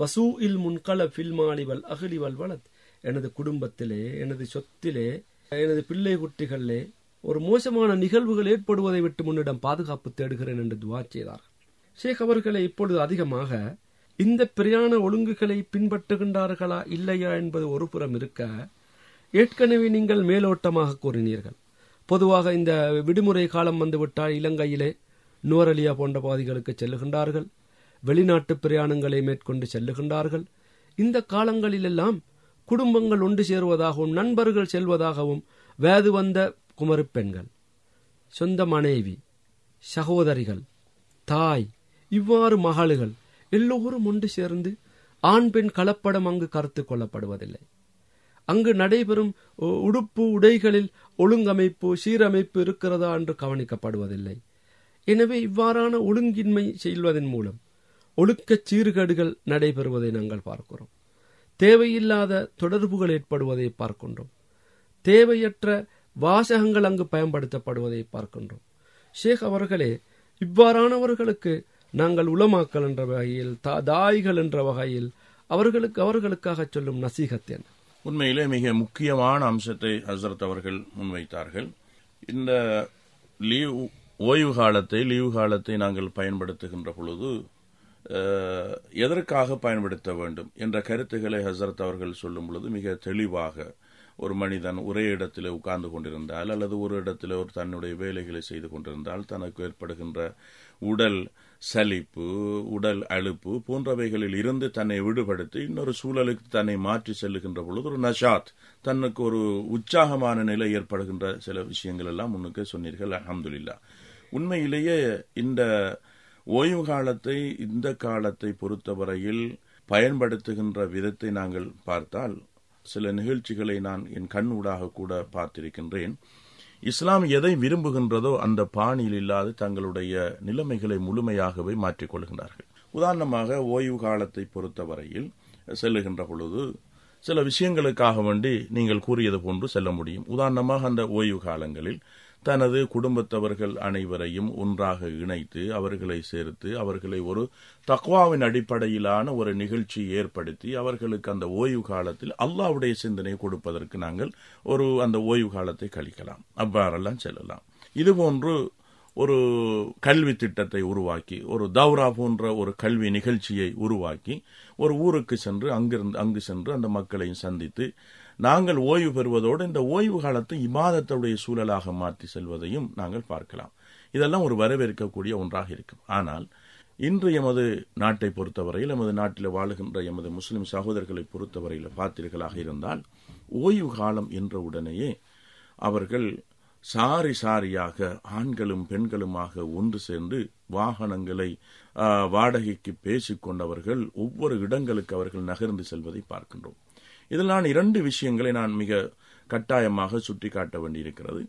வசூ இல் முன்கலப் ஃபில் மாலி வல் அஹ்லி வல் வலத், எனது குடும்பத்திலே எனது சொத்திலே எனது பிள்ளை குட்டிகளிலே ஒரு மோசமான நிகழ்வுகள் ஏற்படுவதை விட்டு முன்னிடம் பாதுகாப்பு தேடுகிறேன் என்று துவா செய்தார்கள். ஷேக் அவர்களை இப்பொழுது அதிகமாக இந்த பிரியான ஒழுங்குகளை பின்பற்றுகின்றார்களா இல்லையா என்பது ஒரு புறம் இருக்க, ஏற்கனவே நீங்கள் மேலோட்டமாக கூறினீர்கள், பொதுவாக இந்த விடுமுறை காலம் வந்துவிட்டால் இலங்கையிலே நுவரெலியா போன்ற பாதைகளுக்கு செல்லுகின்றார்கள், வெளிநாட்டு பிரயாணங்களை மேற்கொண்டு செல்லுகின்றார்கள். இந்த காலங்களிலெல்லாம் குடும்பங்கள் ஒன்று சேருவதாகவும் நண்பர்கள் செல்வதாகவும் வயது வந்த குமரு பெண்கள், சொந்த மனைவி, சகோதரிகள், தாய், இவ்வாறு மகள்கள் எல்லோரும் ஒன்று சேர்ந்து ஆண் பெண் கலப்படம் அங்கு கருத்து கொள்ளப்படுவதில்லை. அங்கு நடைபெறும் உடுப்பு உடைகளில் ஒழுங்கமைப்பு சீரமைப்பு இருக்கிறதா என்று கவனிக்கப்படுவதில்லை. எனவே இவ்வாறான ஒழுங்கின்மை செய்வதன் மூலம் ஒழுக்கச் சீர்கேடுகள் நடைபெறுவதை நாங்கள் பார்க்கிறோம். தேவையில்லாத தொடர்புகள் ஏற்படுவதை பார்க்கின்றோம். தேவையற்ற வாசகங்கள் அங்கு பயன்படுத்தப்படுவதை பார்க்கின்றோம். ஷேக் அவர்களே, இவ்வாறானவர்களுக்கு நாங்கள் உலமாக்கள் என்ற வகையில், தாய்கள் என்ற வகையில் அவர்களுக்கு அவர்களுக்காக சொல்லும் நசீகத் என்ன? உண்மையிலே மிக முக்கியமான அம்சத்தை ஹசரத் அவர்கள் முன்வைத்தார்கள். இந்த லீவ் ஓய்வு காலத்தை லீவு காலத்தை நாங்கள் பயன்படுத்துகின்ற பொழுது எதற்காக பயன்படுத்த வேண்டும் என்ற கருத்துக்களை ஹசரத் அவர்கள் சொல்லும் பொழுது மிக தெளிவாக, ஒரு மனிதன் ஒரே இடத்திலே உட்கார்ந்து கொண்டிருந்தால் அல்லது ஒரு இடத்திலே ஒரு தன்னுடைய வேலைகளை செய்து கொண்டிருந்தால் தனக்கு ஏற்படுகின்ற உடல் சலிப்பு, உடல் அலுப்பு போன்றவைகளில் இருந்து தன்னை விடுபடுத்தி இன்னொரு சூழலுக்கு தன்னை மாற்றி செல்லுகின்ற பொழுது ஒரு நஷாத், தனக்கு ஒரு உற்சாகமான நிலை ஏற்படுகின்ற சில விஷயங்கள் எல்லாம் முன்னுக்கு சொன்னீர்கள். அல்ஹம்துலில்லாஹ். உண்மையிலேயே இந்த ஓய்வு காலத்தை இந்த காலத்தை பொறுத்தவரையில் பயன்படுத்துகின்ற விதத்தை நாங்கள் பார்த்தால் சில நிகழ்ச்சிகளை நான் என் கண் ஊடாக கூட பார்த்திருக்கின்றேன். இஸ்லாம் எதை விரும்புகின்றதோ அந்த பாணியில் இல்லாது தங்களுடைய நிலைமைகளை முழுமையாகவே மாற்றிக்கொள்கின்றார்கள். உதாரணமாக ஓய்வு காலத்தை பொறுத்தவரையில் செல்லுகின்ற பொழுது சில விஷயங்களுக்காக வேண்டி நீங்கள் கூறியது போன்று செல்ல முடியும். உதாரணமாக அந்த ஓய்வு காலங்களில் தனது குடும்பத்தவர்கள் அனைவரையும் ஒன்றாக இணைத்து அவர்களை சேர்த்து அவர்களை ஒரு தக்வாவின் அடிப்படையிலான ஒரு நிகழ்ச்சி ஏற்படுத்தி அவர்களுக்கு அந்த ஓய்வு காலத்தில் அல்லாஹ்வுடைய சிந்தனையை கொடுப்பதற்கு நாங்கள் ஒரு அந்த ஓய்வு காலத்தை கழிக்கலாம். அவ்வாறெல்லாம் செல்லலாம். இதுபோன்று ஒரு கல்வி திட்டத்தை உருவாக்கி, ஒரு தௌரா போன்ற ஒரு கல்வி நிகழ்ச்சியை உருவாக்கி ஒரு ஊருக்கு சென்று அங்கிருந்து அங்கு சென்று அந்த மக்களையும் சந்தித்து நாங்கள் ஓய்வு பெறுவதோடு இந்த ஓய்வு காலத்தை இபாதத்துடைய சூழலாக மாற்றி செல்வதையும் நாங்கள் பார்க்கலாம். இதெல்லாம் ஒரு வரவேற்கக்கூடிய ஒன்றாக இருக்கும். ஆனால் இன்று எமது நாட்டை பொறுத்தவரையில், எமது நாட்டில் வாழுகின்ற எமது முஸ்லிம் சகோதரர்களை பொறுத்தவரையில் பார்த்தீர்களாக இருந்தால் ஓய்வு காலம் என்ற உடனேயே அவர்கள் சாரி சாரியாக ஆண்களும் பெண்களுமாக ஒன்று சேர்ந்து வாகனங்களை வாடகைக்கு பேசிக்கொண்டவர்கள் ஒவ்வொரு இடங்களுக்கு அவர்கள் நகர்ந்து செல்வதை பார்க்கின்றோம். இதில் நான் இரண்டு விஷயங்களை நான் மிக கட்டாயமாக சுட்டிக்காட்ட வேண்டியிருக்கிறது.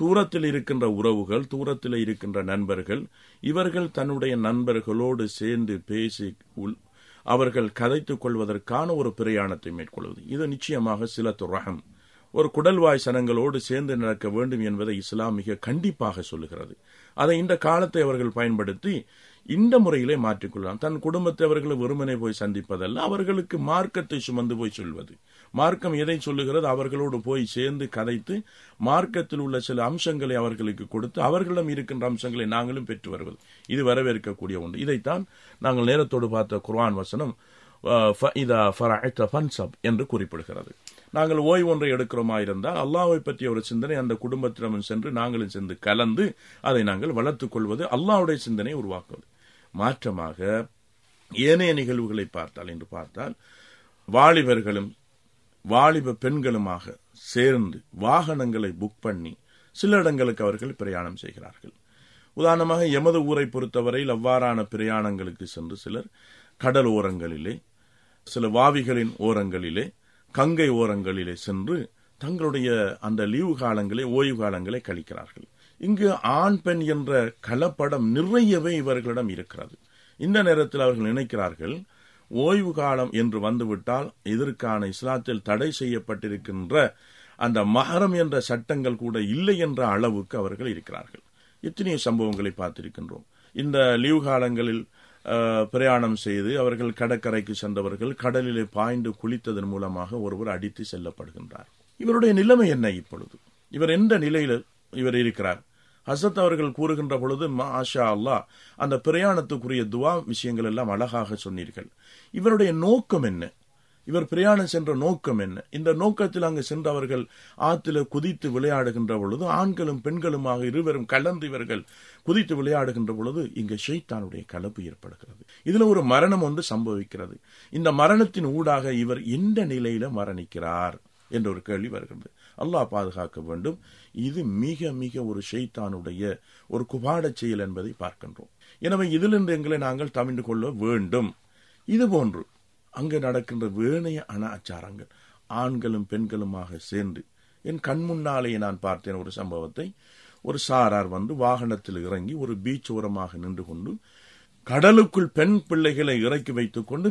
தூரத்தில் இருக்கின்ற உறவுகள், தூரத்தில் இருக்கின்ற நண்பர்கள், இவர்கள் தன்னுடைய நண்பர்களோடு சேர்ந்து பேசி அவர்கள் கதைத்துக் கொள்வதற்கான ஒரு பிரயாணத்தை மேற்கொள்வது இது நிச்சயமாக சிலத்து ரஹம், ஒரு குடல்வாய் சனங்களோடு சேர்ந்து நடக்க வேண்டும் என்பதை இஸ்லாம் மிக கண்டிப்பாக சொல்லுகிறது. அதை இந்த காலத்தை அவர்கள் பயன்படுத்தி இந்த முறையிலே மாற்றிக்கொள்ளலாம். தன் குடும்பத்தை அவர்களை வெறுமனே போய் சந்திப்பதல்ல, அவர்களுக்கு மார்க்கத்தை சுமந்து போய் சொல்வது. மார்க்கம் எதை சொல்லுகிறது, அவர்களோடு போய் சேர்ந்து கதைத்து மார்க்கத்தில் உள்ள சில அம்சங்களை அவர்களுக்கு கொடுத்து அவர்களிடம் இருக்கின்ற அம்சங்களை நாங்களும் பெற்று வருவது இது வரவேற்கக்கூடிய ஒன்று. இதைத்தான் நாங்கள் நேரத்தோடு பார்த்த குர்ஆன் வசனம் ஃபஇதா ஃபரஅத ஃபன்சப் என்று குறிப்பிடுகிறது. நாங்கள் ஓய்வு ஒன்றை எடுக்கிறோமா இருந்தால் அல்லாஹ்வை பற்றிய ஒரு சிந்தனை அந்த குடும்பத்தினரும் சென்று நாங்களும் சென்று கலந்து அதை நாங்கள் வளர்த்துக் கொள்வது, அல்லாஹ்வுடைய சிந்தனை உருவாக்குவது. மாற்றமாக ஏனைய நிகழ்வுகளை பார்த்தால் என்று பார்த்தால் வாலிபர்களும் வாலிப பெண்களுமாக சேர்ந்து வாகனங்களை புக் பண்ணி சில இடங்களுக்கு அவர்கள் பிரயாணம் செய்கிறார்கள். உதாரணமாக எமது ஊரை பொறுத்தவரையில் அவ்வாறான பிரயாணங்களுக்கு சென்று சிலர் கடல் ஓரங்களிலே, சில வாவிகளின் ஓரங்களிலே, கங்கை ஓரங்களிலே சென்று தங்களுடைய அந்த லீவு காலங்களை ஓய்வு காலங்களை கழிக்கிறார்கள். இங்கு ஆண் பெண் என்ற கலப்படம் நிறையவே இவர்களிடம் இருக்கிறது. இந்த நேரத்தில் அவர்கள் நினைக்கிறார்கள் ஓய்வு காலம் என்று வந்துவிட்டால் இதற்கான இஸ்லாத்தில் தடை செய்யப்பட்டிருக்கின்ற அந்த மஹரம் என்ற சட்டங்கள் கூட இல்லை என்ற அளவுக்கு அவர்கள் இருக்கிறார்கள். எத்தனையோ சம்பவங்களை பார்த்திருக்கின்றோம். இந்த லீவு காலங்களில் பிரயாணம் செய்து அவர்கள் கடற்கரைக்கு சென்றவர்கள் கடலிலே பாய்ந்து குளித்ததன் மூலமாக ஒருவர் அடித்து செல்லப்படுகின்றார். இவருடைய நிலைமை என்ன இப்பொழுது? இவர் எந்த நிலையில் இவர் இருக்கிறார். ஹசரத் அவர்கள் கூறுகின்ற பொழுது மாஷா அல்லா அந்த பிரயாணத்துக்குரிய துவா விஷயங்கள் எல்லாம் அழகாக சொன்னீர்கள். இவருடைய நோக்கம் என்ன, இவர் பிரயாணம் சென்ற நோக்கம் என்ன? இந்த நோக்கத்தில் அங்கு சென்றவர்கள் ஆற்றில குதித்து விளையாடுகின்ற பொழுது ஆண்களும் பெண்களுமாக இருவரும் கலந்து இவர்கள் குதித்து விளையாடுகின்ற பொழுது இங்கு ஷைத்தானுடைய கலப்பு ஏற்படுகிறது. இதுல ஒரு மரணம் ஒன்று சம்பவிக்கிறது. இந்த மரணத்தின் ஊடாக இவர் எந்த நிலையில மரணிக்கிறார் என்ற ஒரு கேள்வி வருகிறது. அல்லாஹ் பாதுகாக்க வேண்டும். இது மிக மிக ஒரு ஷைத்தானுடைய ஒரு குபாட செயல் என்பதை பார்க்கின்றோம். எனவே இதிலிருந்து எங்களை நாங்கள் தமிழ்ந்து கொள்ள வேண்டும். இதுபோன்று அங்கு நடக்கின்ற வேணைய அனாச்சாரங்கள் ஆண்களும் பெண்களுமாக சேர்ந்து, என் கண் முன்னாலேயே நான் பார்த்தேன் ஒரு சம்பவத்தை. ஒரு சாரார் வந்து வாகனத்தில் இறங்கி ஒரு பீச்சோரமாக நின்று கொண்டு கடலுக்குள் பெண் பிள்ளைகளை இறக்கி வைத்துக் கொண்டு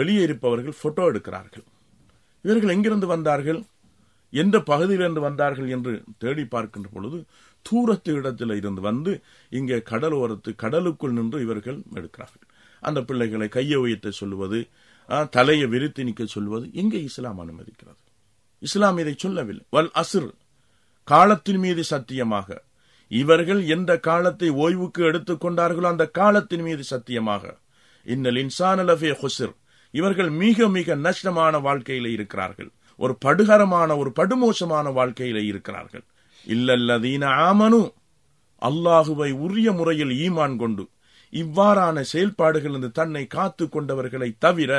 வெளியே இருப்பவர்கள் போட்டோ எடுக்கிறார்கள். இவர்கள் எங்கிருந்து வந்தார்கள், எந்த பகுதியிலிருந்து வந்தார்கள் என்று தேடி பார்க்கின்ற பொழுது தூரத்து இடத்தில் இருந்து வந்து இங்கே கடலோரத்து கடலுக்குள் நின்று இவர்கள் எடுக்கிறார்கள். அந்த பிள்ளைகளை கையை உயர்த்த சொல்லுவது, தலையை விரித்து நிற்க சொல்வது எங்கே இஸ்லாம் அனுமதிக்கிறது? இஸ்லாம் இதை சொல்லவில்லை. வல் அசுர், காலத்தின் மீது சத்தியமாக, இவர்கள் எந்த காலத்தை ஓய்வுக்கு எடுத்துக் கொண்டார்களோ அந்த காலத்தின் மீது சத்தியமாக, இன்னல் இன்சான லஃபீ ஹுஸ்ர், இவர்கள் மிக மிக நஷ்டமான வாழ்க்கையில இருக்கிறார்கள், ஒரு படுகரமான ஒரு படுமோசமான வாழ்க்கையில இருக்கிறார்கள். இல்லல்லதீன ஆமனு, அல்லாஹுவை உரிய முறையில் ஈமான் கொண்டு இவ்வாறான செயல்பாடுகளிலிருந்து தன்னை காத்து கொண்டவர்களை தவிர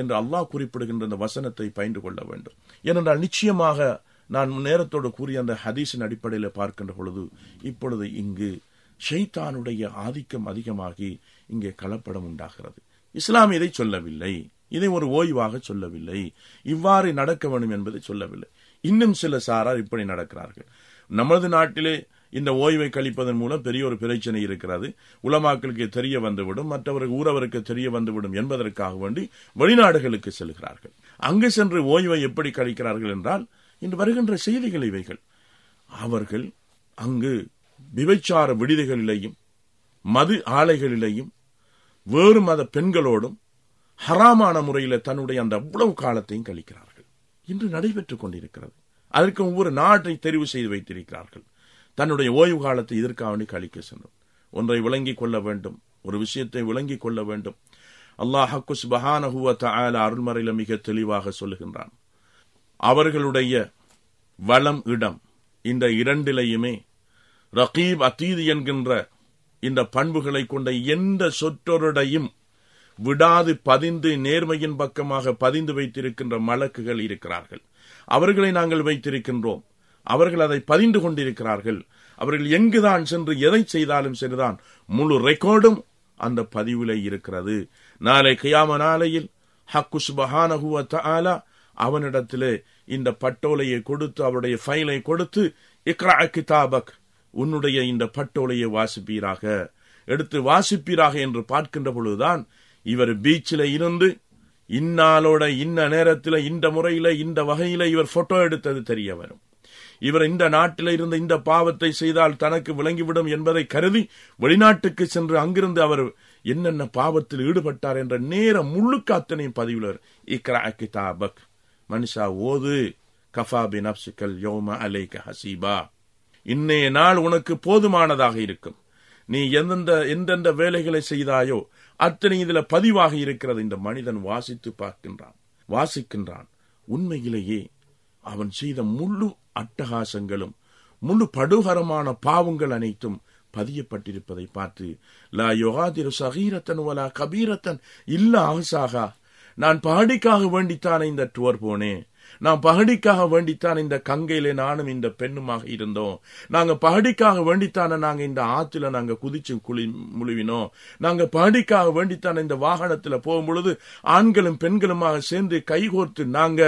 என்று அல்லாஹ் குறிப்பிடுகின்ற அந்த வசனத்தை பயின்று கொள்ள வேண்டும். ஏனென்றால் நிச்சயமாக நான் நேரத்தோடு கூறிய அந்த ஹதீஸின் அடிப்படையில் பார்க்கின்ற பொழுது இப்பொழுது இங்கு ஷைத்தானுடைய ஆதிக்கம் அதிகமாகி இங்கே கலப்படம் உண்டாகிறது. இஸ்லாம் இதை சொல்லவில்லை, இதை ஒரு ஓய்வாக சொல்லவில்லை, இவ்வாறு நடக்க வேண்டும் என்பதை சொல்லவில்லை. இன்னும் சில சாரார் இப்படி நடக்கிறார்கள். நமது நாட்டிலே இந்த ஓய்வை கழிப்பதன் மூலம் பெரிய ஒரு பிரச்சனை இருக்கிறது, உலமாக்களுக்கு தெரிய வந்துவிடும், மற்றவர்கள் ஊரவருக்கு தெரிய வந்துவிடும் என்பதற்காக வேண்டி வெளிநாடுகளுக்கு செல்கிறார்கள். அங்கு சென்று ஓய்வை எப்படி கழிக்கிறார்கள் என்றால் இன்று வருகின்ற செய்திகள் இவைகள். அவர்கள் அங்கு விபச்சார விடுதிகளிலேயும் மது ஆலைகளிலேயும் வேறு மத பெண்களோடும் ஹராமான முறையில் தன்னுடைய அந்த அவ்வளவு காலத்தையும் கழிக்கிறார்கள். இன்று நடைபெற்றுக் கொண்டிருக்கிறது. அதற்கு ஒவ்வொரு நாட்டை தெரிவு செய்து வைத்திருக்கிறார்கள். தன்னுடைய ஓய்வு காலத்தை இதற்காக கழிக்க சென்றும் ஒன்றை விளங்கிக் கொள்ள வேண்டும், ஒரு விஷயத்தை விளங்கிக் கொள்ள வேண்டும். அல்லாஹ் சுப்ஹானஹு வ தஆலா அருள்மறையில மிக தெளிவாக சொல்லுகின்றான், அவர்களுடைய வளம் இடம் இந்த இரண்டிலையுமே ரகீப் அதீத் என்கின்ற இந்த பண்புகளை கொண்ட எந்த சொற்றொருடையும் விடாது பதிந்து நேர்மையின் பக்கமாக பதிந்து வைத்திருக்கின்ற மலக்குகள் இருக்கிறார்கள். அவர்களை நாங்கள் வைத்திருக்கின்றோம், அவர்கள் அதை பதிந்து கொண்டிருக்கிறார்கள். அவர்கள் எங்குதான் சென்று எதை செய்தாலும் சரிதான், முழு ரெக்கார்டும் அந்த பதிவிலே இருக்கிறது. நாளை கியாம நாளையில் ஹக்கு சுப்ஹானஹு வ தஆலா அவனிடத்திலே இந்த பட்டோலையை கொடுத்து, அவருடைய ஃபைலை கொடுத்து, இக்ரா கிதாபக், உன்னுடைய இந்த பட்டோலையை வாசிப்பீராக, எடுத்து வாசிப்பீராக என்று பார்க்கின்ற பொழுதுதான் இவர் பீச்சில் இருந்து இந்நாளோட இன்ன நேரத்தில் இந்த முறையில் இந்த வகையில் இவர் போட்டோ எடுத்தது தெரிய வரும். இவர் இந்த நாட்டில் இருந்த இந்த பாவத்தை செய்தால் தனக்கு விளங்கிவிடும் என்பதை கருதி வெளிநாட்டுக்கு சென்று அங்கிருந்து அவர் என்னென்ன பாவத்தில் ஈடுபட்டார் என்ற நேர முழுக்க அத்தனையும் பதிவுள்ளவர். இக்ரா கிதாபக், மனுஷா ஓது, கஃபா பினப்சிகல் யௌம அலைக ஹசீபா, இன்னைய நாள் உனக்கு போதுமானதாக இருக்கும், நீ எந்தெந்த எந்தெந்த வேலைகளை செய்தாயோ அத்தனை இதுல பதிவாக இருக்கிறது. இந்த மனிதன் வாசித்து பார்க்கின்றான், வாசிக்கின்றான். உண்மையிலேயே அவன் செய்த முழு அட்டகாசங்களும் முழு படுகரமான பாவங்கள் அனைத்தும் பதியப்பட்டிருப்பதை பார்த்து, லா யுகாதிரு சகீரத்தன் வலா கபீரத்தன் இல்ல அஹசாகா, நான் பகடிக்காக வேண்டித்தானே இந்த டூர் போனேன், நான் பகடிக்காக வேண்டித்தான் இந்த கங்கையில நானும் இந்த பெண்ணுமாக இருந்தோம், நாங்க பகடிக்காக வேண்டித்தான நாங்க இந்த ஆத்துல நாங்க குதிச்சு குளி முழுவினோம், நாங்க பகடிக்காக வேண்டித்தான இந்த வாகனத்துல போகும்பொழுது ஆண்களும் பெண்களுமாக சேர்ந்து கைகோர்த்து நாங்க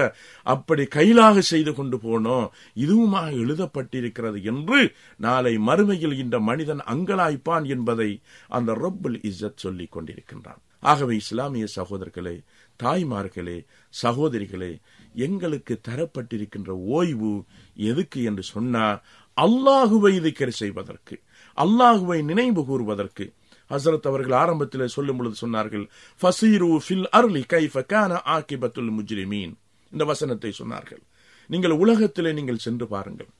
அப்படி கைலாக செய்து கொண்டு போனோம், இதுவுமாக எழுதப்பட்டிருக்கிறது என்று நாளை மறுமையில் இந்த மனிதன் அங்கலாய்ப்பான் என்பதை அந்த ரப்புல் இஸ்ஸத் சொல்லிக் கொண்டிருக்கின்றான். ஆகவே இஸ்லாமிய சகோதரர்களே, தாய்மார்களே, சகோதரிகளே, எங்களுக்கு தரப்பட்டிருக்கின்ற ஓய்வு எதுக்கு என்று சொன்னா அல்லாஹுவை திக்ர் செய்வதற்கு, அல்லாஹுவை நினைவு கூறுவதற்கு. ஹசரத் அவர்கள் ஆரம்பத்தில் சொல்லும் பொழுது சொன்னார்கள், ஃபஸீரு ஃபில் அர்லி கைஃப கான ஆகிபத்துல் முஜ்ரிமீன், இந்த வசனத்தை சொன்னார்கள். நீங்கள் உலகத்திலே நீங்கள் சென்று பாருங்கள்,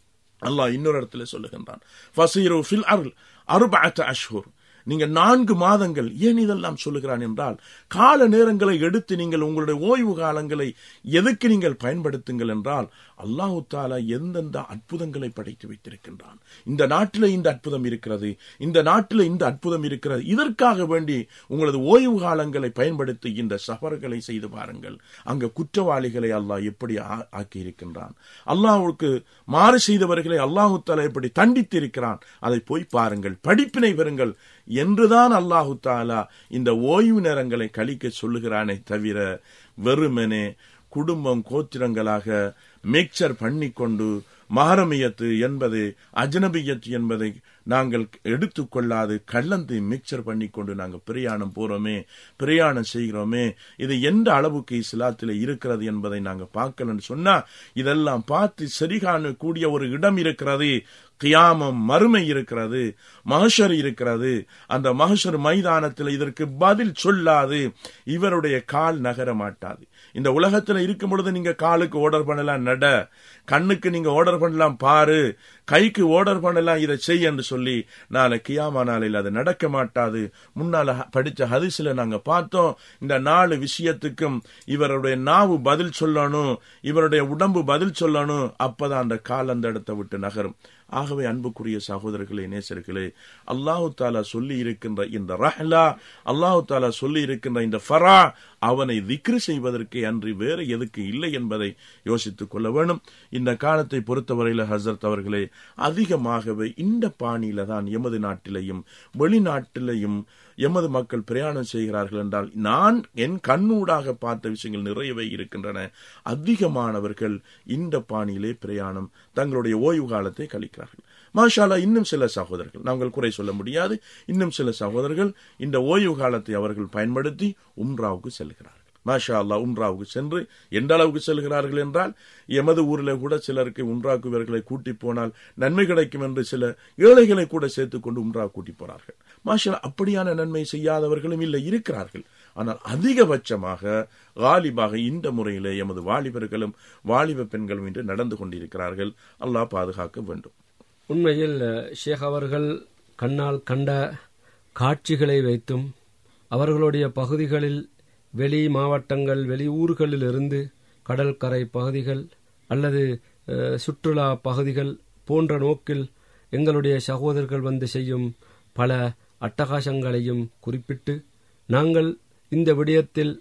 அல்லாஹ் இன்னொரு இடத்துல சொல்லுகின்றான், ஃபஸீரு ஃபில் அர்ல் அர்பஅத அஷ்ஹுர், நீங்கள் நான்கு மாதங்கள். ஏன் இதெல்லாம் சொல்லுகிறான் என்றால், கால நேரங்களை எடுத்து நீங்கள் உங்களுடைய ஓய்வு காலங்களை எதுக்கு நீங்கள் பயன்படுத்துங்கள் என்றால், அல்லாஹு தாலா எந்தெந்த அற்புதங்களை படைத்து வைத்திருக்கின்றான். இந்த நாட்டில் இந்த அற்புதம் இருக்கிறது, இந்த நாட்டில் இந்த அற்புதம் இருக்கிறது, இதற்காக வேண்டி உங்களது ஓய்வு காலங்களை பயன்படுத்தி இந்த சஃபர்களை செய்து பாருங்கள். அங்கு குற்றவாளிகளை அல்லாஹ் எப்படி ஆக்கியிருக்கின்றான், அல்லாஹுக்கு மாறு செய்தவர்களை அல்லாஹு தாலா எப்படி தண்டித்து இருக்கிறான், அதை போய் பாருங்கள், படிப்பினை பெறுங்கள் என்றுதான் அல்லாஹு தாலா இந்த ஓய்வு நேரங்களை கழிக்க சொல்லுகிறானே தவிர, வெறுமனே குடும்பம் கோத்திரங்களாக மிக்சர் பண்ணி கொண்டு மஹரமியத்து என்பது அஜ்னபியத்து என்பதை நாங்கள் எடுத்துக்கொள்ளாது கள்ளந்து மிக்சர் பண்ணி கொண்டு நாங்கள் பிரயாணம் போகிறோமே, பிரயாணம் செய்கிறோமே, இது எந்த அளவுக்கு இஸ்லாத்தில் இருக்கிறது என்பதை நாங்கள் பார்க்கலன்னு சொன்னால், இதெல்லாம் பார்த்து சரிகாண கூடிய ஒரு இடம் இருக்கிறது, கியாமம் மறுமை இருக்கிறது, மஹ்ஷர் இருக்கிறது. அந்த மஹ்ஷர் மைதானத்தில் இதற்கு பதில் சொல்லாது இவருடைய கால் நகர மாட்டாது. இந்த உலகத்தில் இருக்கும் பொழுது நீங்க காலுக்கு ஆர்டர் பண்ணலாம் நட, கண்ணுக்கு நீங்க ஆர்டர் பண்ணலாம் பாரு, கைக்கு ஆர்டர் பண்ணலாம் இதை செய் என்று சொல்லி, நாளை கியாமா நாளையில் அது நடக்க மாட்டாது. முன்னால படித்த ஹதீஸ்ல நாங்க பார்த்தோம், இந்த நாலு விஷயத்துக்கும் இவருடைய நாவு பதில் சொல்லணும், இவருடைய உடம்பு பதில் சொல்லணும், அப்பதான் அந்த கால் அந்த இடத்தை விட்டு நகரும். ஆகவே அன்புக்குரிய சகோதரர்களே, நேசர்களே, அல்லாஹு தாலா சொல்லி இருக்கின்ற இந்த ரஹ்லா, அல்லாஹு தாலா சொல்லி இருக்கின்ற இந்த ஃபரா, அவனை திக்ரு செய்வதற்கு அன்றி வேறு எதுக்கு இல்லை என்பதை யோசித்துக் கொள்ள வேண்டும். இந்த காலத்தை பொறுத்தவரையில் ஹசரத் அவர்களே, அதிகமாகவே இந்த பாணியில தான் எமது நாட்டிலையும் வெளிநாட்டிலையும் எமது மக்கள் பிரயாணம் செய்கிறார்கள் என்றால், நான் என் கண்ணூடாக பார்த்த விஷயங்கள் நிறையவே இருக்கின்றன. அதிகமானவர்கள் இந்த பாணியிலே பிரயாணம் தங்களுடைய ஓய்வு காலத்தை கழிக்கிறார்கள். மாஷா அல்லாஹ், இன்னும் சில சகோதரர்கள், நாங்கள் குறை சொல்ல முடியாது, இன்னும் சில சகோதரர்கள் இந்த ஓய்வு காலத்தை அவர்கள் பயன்படுத்தி உம்ராவுக்கு செல்கிறார்கள். மாஷா அல்லாஹ், உம்ராவுக்கு சென்று எந்த அளவுக்கு செல்கிறார்கள் என்றால், எமது ஊரில் கூட சிலருக்கு உம்ராவுக்கு இவர்களை கூட்டி போனால் நன்மை கிடைக்கும் என்று சில ஏழைகளை கூட சேர்த்துக்கொண்டு உம்ராவை கூட்டி போனார்கள். மாஷா அல்லாஹ், அப்படியான நன்மை செய்யாதவர்களும் இல்லை, இருக்கிறார்கள். ஆனால் அதிகபட்சமாக வாலிபாக இந்த முறையிலே எமது வாலிபர்களும் வாலிப பெண்களும் இன்று நடந்து கொண்டிருக்கிறார்கள். அல்லாஹ் பாதுகாக்க வேண்டும். உண்மையில் ஷேக் அவர்கள் கண்ணால் கண்ட காட்சிகளை வைத்தும் அவர்களுடைய பகுதிகளில் வெளி மாவட்டங்கள் வெளி ஊர்களிலிருந்து கடற்கரை பகுதிகள் அல்லது சுற்றுலா பகுதிகள் போன்ற நோக்கில் எங்களுடைய சகோதரர்கள் வந்து செய்யும் பல அட்டகாசங்களையும் குறிப்பிட்டு, நாங்கள் இந்த விடயத்தில்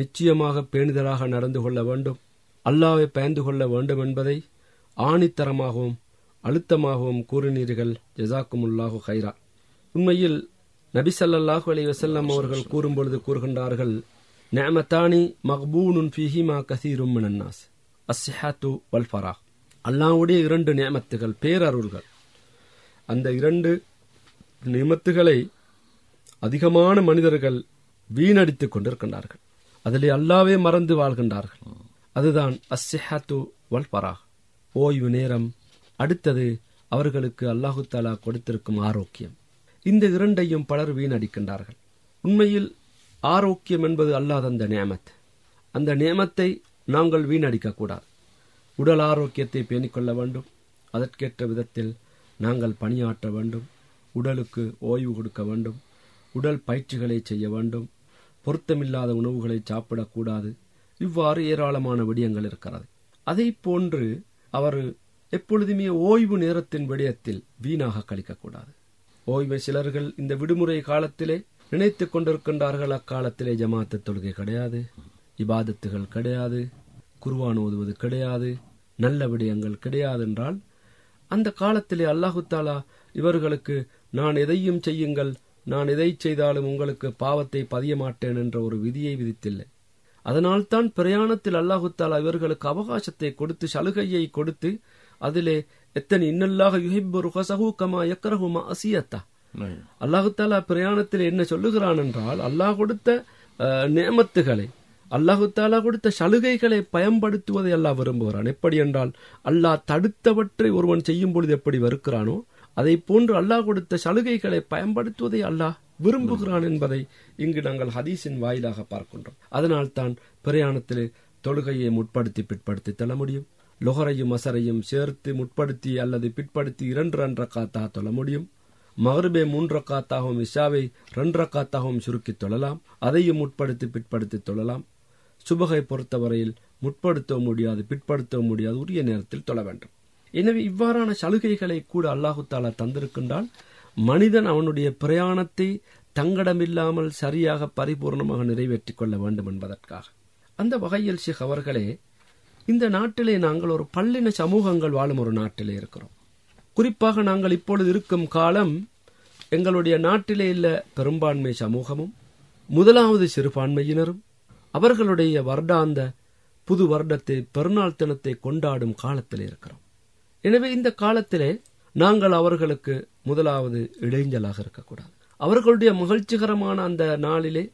நிச்சயமாக பேணுதலாக நடந்து கொள்ள வேண்டும், அல்லாஹ்வை பயந்து கொள்ள வேண்டும் என்பதை ஆணித்தரமாகவும் அழுத்தமாகவும் கூறினீர்கள். ஜஸாக்குமுல்லாஹு ஹைரா. உண்மையில் நபி ஸல்லல்லாஹு அலைஹி வஸல்லம் அவர்கள் கூறும்பொழுது கூறுகின்றார்கள், நிஅமத்தானி மக்பூனுன் ஃபீஹிமா கஸீரும் மினன் நாஸ் அஸ்ஸிஹாத்து வல் ஃபராஹ். அல்லாஹ்வுடைய இரண்டு நியமத்துகள், பேரருள்கள். அந்த இரண்டு நியமத்துகளை அதிகமான மனிதர்கள் வீணடித்துக் கொண்டிருக்கின்றார்கள், அதிலே அல்லாஹ்வே மறந்து வாழ்கின்றார்கள். அதுதான் அஸ்ஸிஹாத்து வல் ஃபராஹ், ஓய்வு நேரம். அடுத்தது அவர்களுக்கு அல்லாஹு தாலா கொடுத்திருக்கும் ஆரோக்கியம். இந்த இரண்டையும் பலர் வீணடிக்கின்றார்கள். உண்மையில் ஆரோக்கியம் என்பது அல்லாஹ் தந்த நியமத். அந்த நியமத்தை நாங்கள் வீணடிக்கக்கூடாது. உடல் ஆரோக்கியத்தை பேணிக்கொள்ள வேண்டும், அதற்கேற்ற விதத்தில் நாங்கள் பணியாற்ற வேண்டும், உடலுக்கு ஓய்வு கொடுக்க வேண்டும், உடல் பயிற்சிகளை செய்ய வேண்டும், பொருத்தமில்லாத உணவுகளை சாப்பிடக்கூடாது. இவ்வாறு ஏராளமான விடயங்கள் இருக்கிறது. அதை போன்று அவர் எப்பொழுதுமே ஓய்வு நேரத்தின் விடயத்தில் வீணாக கழிக்கக்கூடாது. ஓய்வு சிலர்கள் இந்த விடுமுறை காலத்திலே நினைத்து கொண்டிருக்கின்றார்கள். அக்காலத்திலே ஜமாத்து தொழுகை கிடையாது, இபாதத்துகள் கிடையாது, குர்ஆன் ஓதுவது கிடையாது, நல்ல விடயங்கள் கிடையாது என்றால், அந்த காலத்திலே அல்லாஹு தாலா இவர்களுக்கு நான் எதையும் செய்யுங்கள், நான் எதை செய்தாலும் உங்களுக்கு பாவத்தை பதிய மாட்டேன் என்ற ஒரு விதியை விதித்தில்லை. அதனால் தான் பிரயாணத்தில் அல்லாஹு தாலா இவர்களுக்கு அவகாசத்தை கொடுத்து, சலுகையை கொடுத்து, அதிலே எத்தனை இன்னல்லாஹ யுஹிப்பு ருஹஸஹு கமா யக்ரஹு மா அஸியதா. அல்லாஹு தாலா பிரயாணத்தில் என்ன சொல்லுகிறான் என்றால், அல்லாஹ் கொடுத்த நியமத்துகளை, அல்லாஹு தாலா கொடுத்த சலுகைகளை பயன்படுத்துவதை அல்லாஹ் விரும்புகிறான். எப்படி என்றால், அல்லாஹ் தடுத்தவற்றை ஒருவன் செய்யும் பொழுது எப்படி வெறுக்கிறானோ, அதை போன்று அல்லாஹ் கொடுத்த சலுகைகளை பயன்படுத்துவதை அல்லாஹ் விரும்புகிறான் என்பதை இங்கு நாங்கள் ஹதீஸின் வாயிலாக பார்க்கின்றோம். அதனால்தான் பிரயாணத்திலே தொழுகையை முற்படுத்தி பிற்படுத்தி தள்ள முடியும், லொஹரையும் அசரையும் சேர்த்து முற்படுத்தி அல்லது பிற்படுத்தி இரண்டு ரன் ரக்காத்தாக தொழ முடியும். மகரிபை மூன்று ரக்காத்தாகவும் இஷாவை ரெண்டு ரக்காத்தாகவும் சுருக்கி தொழலாம். அதையும் முற்படுத்தி பிற்படுத்தி தொழலாம். சுபகை பொறுத்தவரையில் முற்படுத்த முடியாது, பிற்படுத்த முடியாது, உரிய நேரத்தில் தொழ வேண்டும். எனவே இவ்வாறான சலுகைகளை கூட அல்லாஹு தாலா தந்திருக்கின்றால் மனிதன் அவனுடைய பிரயாணத்தை தங்கடமில்லாமல் சரியாக பரிபூர்ணமாக நிறைவேற்றிக் கொள்ள வேண்டும் என்பதற்காக. அந்த வகையில் ஷேக் அவர்களே, இந்த நாட்டிலே நாங்கள் ஒரு பல்லின சமூகங்கள் வாழும் ஒரு நாட்டிலே இருக்கிறோம். குறிப்பாக நாங்கள் இப்பொழுது இருக்கும் காலம் எங்களுடைய நாட்டிலே உள்ள பெரும்பான்மை சமூகமும் முதலாவது சிறுபான்மையினரும் அவர்களுடைய வருடாந்த புது வருடத்தை பெருநாள் தினத்தை கொண்டாடும் காலத்திலே இருக்கிறோம். எனவே இந்த காலத்திலே நாங்கள் அவர்களுக்கு முதலாவது இடைஞ்சலாக இருக்கக்கூடாது. அவர்களுடைய மகிழ்ச்சிகரமான அந்த நாளிலே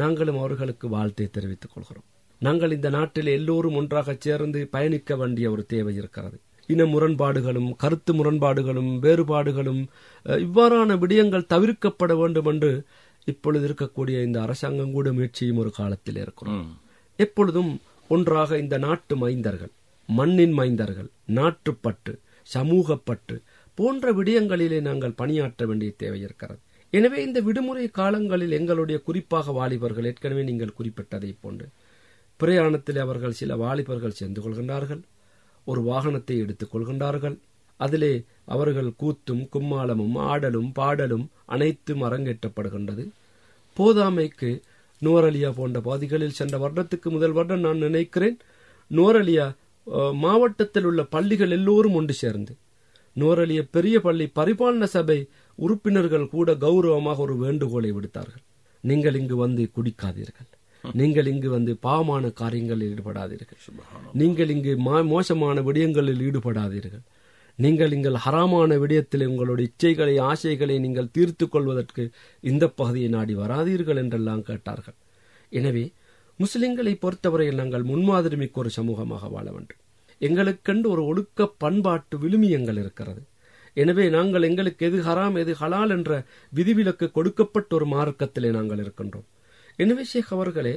நாங்களும் அவர்களுக்கு வாழ்த்தை தெரிவித்துக் கொள்கிறோம். நாங்கள் இந்த நாட்டில் எல்லோரும் ஒன்றாக சேர்ந்து பயணிக்க வேண்டிய ஒரு தேவை இருக்கிறது. இன முரண்பாடுகளும் கருத்து முரண்பாடுகளும் வேறுபாடுகளும் இவ்வாறான விடயங்கள் தவிர்க்கப்பட வேண்டும் என்று இப்பொழுது இருக்கக்கூடிய இந்த அரசாங்கம் கூட முயற்சியும் ஒரு காலத்தில் இருக்கிறோம். எப்பொழுதும் ஒன்றாக இந்த நாட்டு மைந்தர்கள், மண்ணின் மைந்தர்கள், நாட்டுப்பட்டு, சமூகப்பட்டு போன்ற விடயங்களிலே நாங்கள் பணியாற்ற வேண்டிய தேவை இருக்கிறது. எனவே இந்த விடுமுறை காலங்களில் எங்களுடைய குறிப்பாக வாலிபர்கள், ஏற்கனவே நீங்கள் குறிப்பிட்டதை போன்று பிரயாணத்தில் அவர்கள் சில வாலிபர்கள் சேர்ந்து கொள்கின்றார்கள். ஒரு வாகனத்தை எடுத்துக் கொள்கின்றார்கள். அதிலே அவர்கள் கூத்தும் கும்மாளமும் ஆடலும் பாடலும் அனைத்தும் அரங்கேற்றப்படுகின்றது. போதாமைக்கு நோரலியா போன்ற பகுதிகளில் சென்ற வருடத்துக்கு முதல் வருடம் நான் நினைக்கிறேன் நோரலியா மாவட்டத்தில் உள்ள பள்ளிகள் எல்லோரும் ஒன்று சேர்ந்து நோரலிய பெரிய பள்ளி பரிபாலன சபை உறுப்பினர்கள் கூட கௌரவமாக ஒரு வேண்டுகோளை விடுத்தார்கள். நீங்கள் இங்கு வந்து குடிக்காதீர்கள், நீங்கள் இங்கு வந்து பாவமான காரியங்களில் ஈடுபடாதீர்கள், நீங்கள் இங்கு மோசமான விடயங்களில் ஈடுபடாதீர்கள், நீங்கள் இங்கே ஹராமான விடயத்தில் உங்களுடைய இச்சைகளை ஆசைகளை நீங்கள் தீர்த்து கொள்வதற்கு இந்த பகுதியை நாடி வராதீர்கள் என்றெல்லாம் கேட்டார்கள். எனவே முஸ்லிம்களை பொறுத்தவரையில் நாங்கள் முன்மாதிரிமிக்க ஒரு சமூகமாக வாழ வேண்டும். எங்களுக்கென்று ஒரு ஒழுக்க பண்பாட்டு விழுமியங்கள் இருக்கிறது. எனவே நாங்கள் எங்களுக்கு எது ஹராம் எது ஹலால் என்ற விதிவிலக்கு கொடுக்கப்பட்ட ஒரு மார்க்கத்திலே நாங்கள் இருக்கின்றோம். எனவே ஷேக் அவர்களே,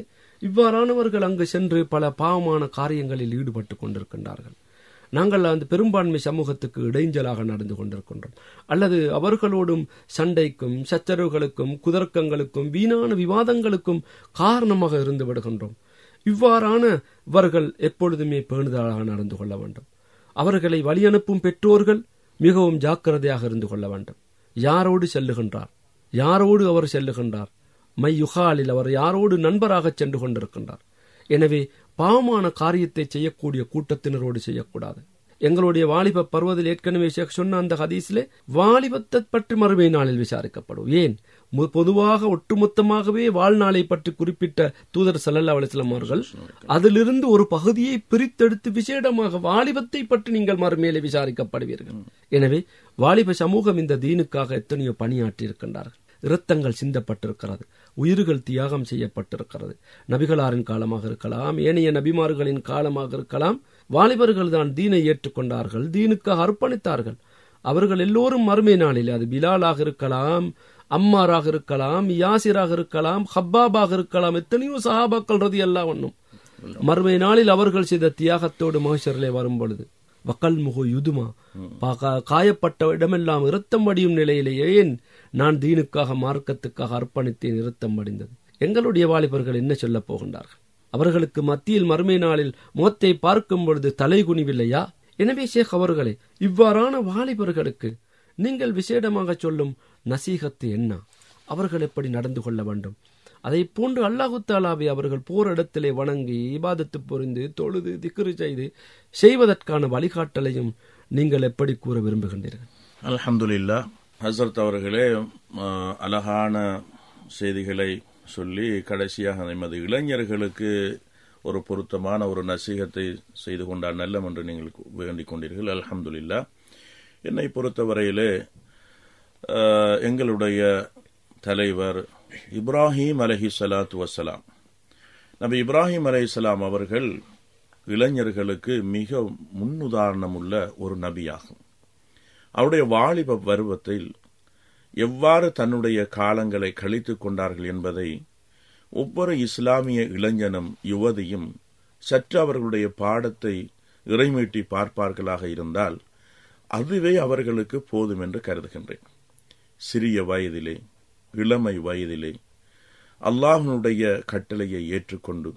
இவ்வாறானவர்கள் அங்கு சென்று பல பாவமான காரியங்களில் ஈடுபட்டு கொண்டிருக்கின்றார்கள். நாங்கள் அந்த பெரும்பான்மை சமூகத்துக்கு இடைஞ்சலாக நடந்து கொண்டிருக்கின்றோம். அல்லது அவர்களோடும் சண்டைக்கும் சச்சரவுகளுக்கும் குதர்க்கங்களுக்கும் வீணான விவாதங்களுக்கும் காரணமாக இருந்து விடுகின்றோம். இவ்வாறானவர்கள் எப்பொழுதுமே பேணுதலாக நடந்து கொள்ள வேண்டும். அவர்களை வழியனுப்பும் பெற்றோர்கள் மிகவும் ஜாக்கிரதையாக இருந்து கொள்ள வேண்டும். யாரோடு செல்லுகின்றார், யாரோடு அவர் செல்லுகின்றார், மையுகாலில் அவர் யாரோடு நண்பராக சென்று கொண்டிருக்கின்றார். எனவே பாவமான காரியத்தை செய்யக்கூடிய கூட்டத்தினரோடு செய்யக்கூடாது. எங்களுடைய வாலிப பருவத்தில் ஏற்கனவே சொன்ன அந்த ஹதீஸிலே வாலிபத்தை பற்றி மறுமை நாளில் விசாரிக்கப்படும். ஏன் பொதுவாக ஒட்டுமொத்தமாகவே வாழ்நாளை பற்றி குறிப்பிட்ட தூதர் ஸல்லல்லாஹு அலைஹி வஸல்லம் அவர்கள் அதிலிருந்து ஒரு பகுதியை பிரித்தெடுத்து விசேடமாக வாலிபத்தை பற்றி நீங்கள் மறுமையிலே விசாரிக்கப்படுவீர்கள். எனவே வாலிப சமூகம் இந்த தீனுக்காக எத்தனையோ பணியாற்றி இருக்கின்றார்கள். இரத்தங்கள் சிந்தப்பட்டிருக்கிறது, உயிர்கள் தியாகம் செய்யப்பட்டிருக்கிறது. நபிகளாரின் காலமாக இருக்கலாம், ஏனைய நபிமார்களின் காலமாக இருக்கலாம், வாலிபர்கள் தான் தீனை ஏற்றுக்கொண்டார்கள், தீனுக்காக அர்ப்பணித்தார்கள். அவர்கள் எல்லோரும் மறுமை நாளில், அது பிலாலாக இருக்கலாம், அம்மாராக இருக்கலாம், யாசிராக இருக்கலாம், ஹப்பாபாக இருக்கலாம், எத்தனையோ சஹாபாக்கள் ரதி அல்லா ஒன்னும் மறுமை நாளில் அவர்கள் செய்த தியாகத்தோடு மகேஸ்வரிலே வரும் பொழுது வக்கல் முகு யுதுமா காயப்பட்ட இடமெல்லாம் இரத்தம் வடியும் நிலையிலேயே ஏன் நான் தீனுக்காக மார்க்கத்துக்காக அர்ப்பணித்தேன், இரத்தம் வடிந்தது. எங்களுடைய வாலிபர்கள் என்ன சொல்லப் போகின்றார்கள்? அவர்களுக்கு மத்தியில் மறுமை நாளில் முகத்தை பார்க்கும் பொழுது தலைகுனிவில்லையா? எனவே ஷேக் அவர்களே, இவ்வாறான வாலிபர்களுக்கு நீங்கள் விசேடமாக சொல்லும் நசீகத்து என்ன? அவர்கள் எப்படி நடந்து கொள்ள வேண்டும்? அதை போன்று அல்லாஹு தாலாவை அவர்கள் போரிடத்திலே வணங்கி இபாதத்து புரிந்து தொழுது திக்ரு செய்து செய்வதற்கான வழிகாட்டலையும் நீங்கள் எப்படி கூற விரும்புகின்றீர்கள்? அல்ஹம்துலில்லாஹ். ஹசரத் அவர்களே அழகான செய்திகளை சொல்லி கடைசியாக நமது இளைஞர்களுக்கு ஒரு பொருத்தமான ஒரு நசீகத்தை செய்து கொண்டால் நல்லம் என்று நீங்கள் வேண்டிக் கொண்டீர்கள். அல்ஹம்துலில்லாஹ். என்னை பொறுத்தவரையிலே எங்களுடைய தலைவர் இப்ராஹிம் அலைஹி சலாத்து வசலாம், நபி இப்ராஹிம் அலைஹிஸ்ஸலாம் அவர்கள் இளைஞர்களுக்கு மிக முன்னுதாரணம் உள்ள ஒரு நபியாகும். அவருடைய வாலிப பருவத்தில் எவ்வாறு தன்னுடைய காலங்களை கழித்து கொண்டார்கள் என்பதை ஒவ்வொரு இஸ்லாமிய இளைஞனும் யுவதியும் சற்று அவர்களுடைய பாடத்தை இறைமீட்டி பார்ப்பார்களாக இருந்தால் அதுவே அவர்களுக்கு போதும் என்று கருதுகின்றேன். சிறிய வயதிலே, இளமை வயதிலே அல்லாஹ்வினுடைய கட்டளையை ஏற்றுக்கொண்டு,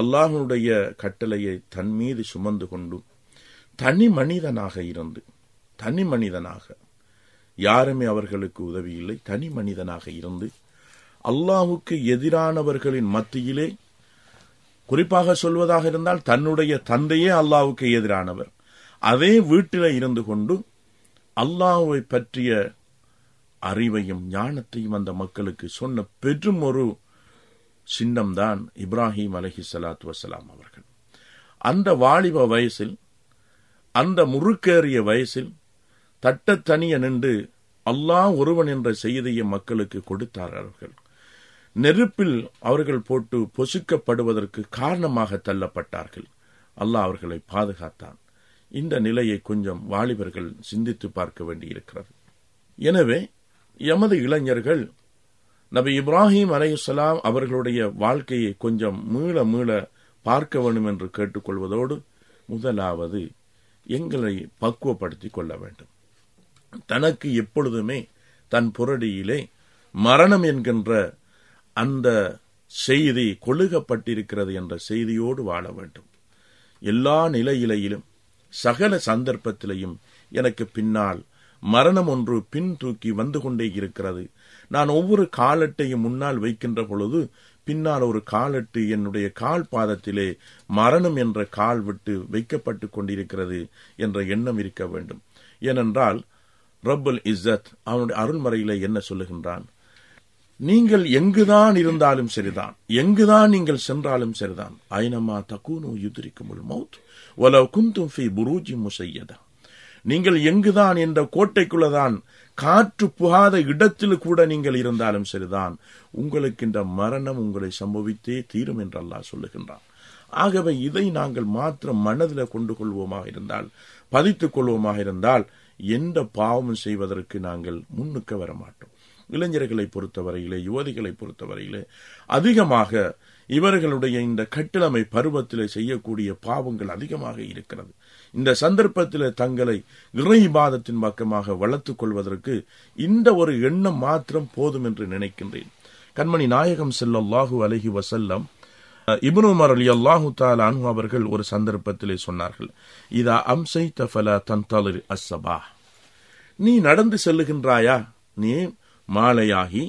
அல்லாஹ்வினுடைய கட்டளையை தன் மீது சுமந்து கொண்டு, தனி மனிதனாக இருந்து, தனி மனிதனாக, யாருமே அவர்களுக்கு உதவியில்லை, தனி மனிதனாக இருந்து அல்லாஹுக்கு எதிரானவர்களின் மத்தியிலே, குறிப்பாக சொல்வதாக இருந்தால் தன்னுடைய தந்தையே அல்லாஹுக்கு எதிரானவர், அதே வீட்டில இருந்து கொண்டு அல்லாஹுவை பற்றிய அறிவையும் ஞானத்தையும் அந்த மக்களுக்கு சொன்ன பெரும் ஒரு சின்னம்தான் இப்ராஹிம் அலைஹி சலாத்து வசலாம் அவர்கள். அந்த வாலிப வயசில், அந்த முறுக்கேறிய வயசில் தட்டத்தனிய நின்று அல்லாஹ் ஒருவன் என்ற செய்தியை மக்களுக்கு கொடுத்தார்கள். நெருப்பில் அவர்கள் போட்டு பொசுக்கப்படுவதற்கு காரணமாக தள்ளப்பட்டார்கள். அல்லாஹ் அவர்களை பாதுகாத்தான். இந்த நிலையை கொஞ்சம் வாலிபர்கள் சிந்தித்து பார்க்க வேண்டியிருக்கிறது. எனவே எமது இளைஞர்கள் நபி இப்ராஹிம் அலைஹிஸ்ஸலாம் அவர்களுடைய வாழ்க்கையை கொஞ்சம் மீள மீள பார்க்க வேண்டும் என்று கேட்டுக்கொள்வதோடு, முதலாவது எங்களை பக்குவப்படுத்திக் கொள்ள வேண்டும். தனக்கு எப்பொழுதுமே தன் புரடியிலே மரணம் என்கின்ற அந்த செய்தி கொளுகப்பட்டிருக்கிறது என்ற செய்தியோடு வாழ வேண்டும். எல்லா நிலையிலும், சகல சந்தர்ப்பத்திலையும் எனக்கு பின்னால் மரணம் ஒன்று பின் தூக்கி வந்து கொண்டே இருக்கிறது. நான் ஒவ்வொரு காலட்டையும் முன்னால் வைக்கின்ற பொழுது பின்னால் ஒரு காலட்டு என்னுடைய கால் பாதத்திலே மரணம் என்ற கால் விட்டு வைக்கப்பட்டு கொண்டிருக்கிறது என்ற எண்ணம் இருக்க வேண்டும். ஏனென்றால் ரப்புல் இஸ்ஸத் அவனுடைய அருள்மறையிலே என்ன சொல்லுகின்றான்? நீங்கள் எங்குதான் இருந்தாலும் சரிதான், எங்குதான் நீங்கள் சென்றாலும் சரிதான், ஐனமா தகூனு யுத்ரிக்குமுல் மௌத் வலவ் குந்தும் ஃபீ புரூஜின் முஸையதா, நீங்கள் எங்குதான் என்ற கோட்டைக்குள்ளதான், காற்று புகாத இடத்தில் கூட நீங்கள் இருந்தாலும் சரிதான், உங்களுக்கு இந்த மரணம் உங்களை சம்பவித்தே தீரும் என்று அல்லாஹ் சொல்லுகின்றான். ஆகவே இதை நாங்கள் மாத்திரம் மனதில் கொண்டு கொள்வோமாக இருந்தால், பதித்துக் கொள்வோமாக இருந்தால், எந்த பாவமும் செய்வதற்கு நாங்கள் முன்னுக்கு வரமாட்டோம். இளைஞர்களை பொறுத்தவரையிலே, யுவதிகளை பொறுத்தவரையிலே, அதிகமாக இவர்களுடைய இந்த கட்டிலமை பருவத்திலே செய்யக்கூடிய பாவங்கள் அதிகமாக இருக்கிறது. இந்த சந்தர்ப்பத்திலே தங்களை இறை இபாதத்தின் பக்கமாக வளர்த்துக் கொள்வதற்கு இந்த ஒரு எண்ணம் மாத்திரம் போதும் என்று நினைக்கின்றேன். கண்மணி நாயகம் ஸல்லல்லாஹு அலைஹி வஸல்லம், இப்னு உமர் ரலியல்லாஹு தஆலா அன்ஹு அவர்கள் ஒரு சந்தர்ப்பத்திலே சொன்னார்கள், இதா அம்சைத ஃபலா தன்தலிர் அஸ்ஸபாஹ், நீ நடந்து செல்லுகின்றாயா, நீ மாலையாகி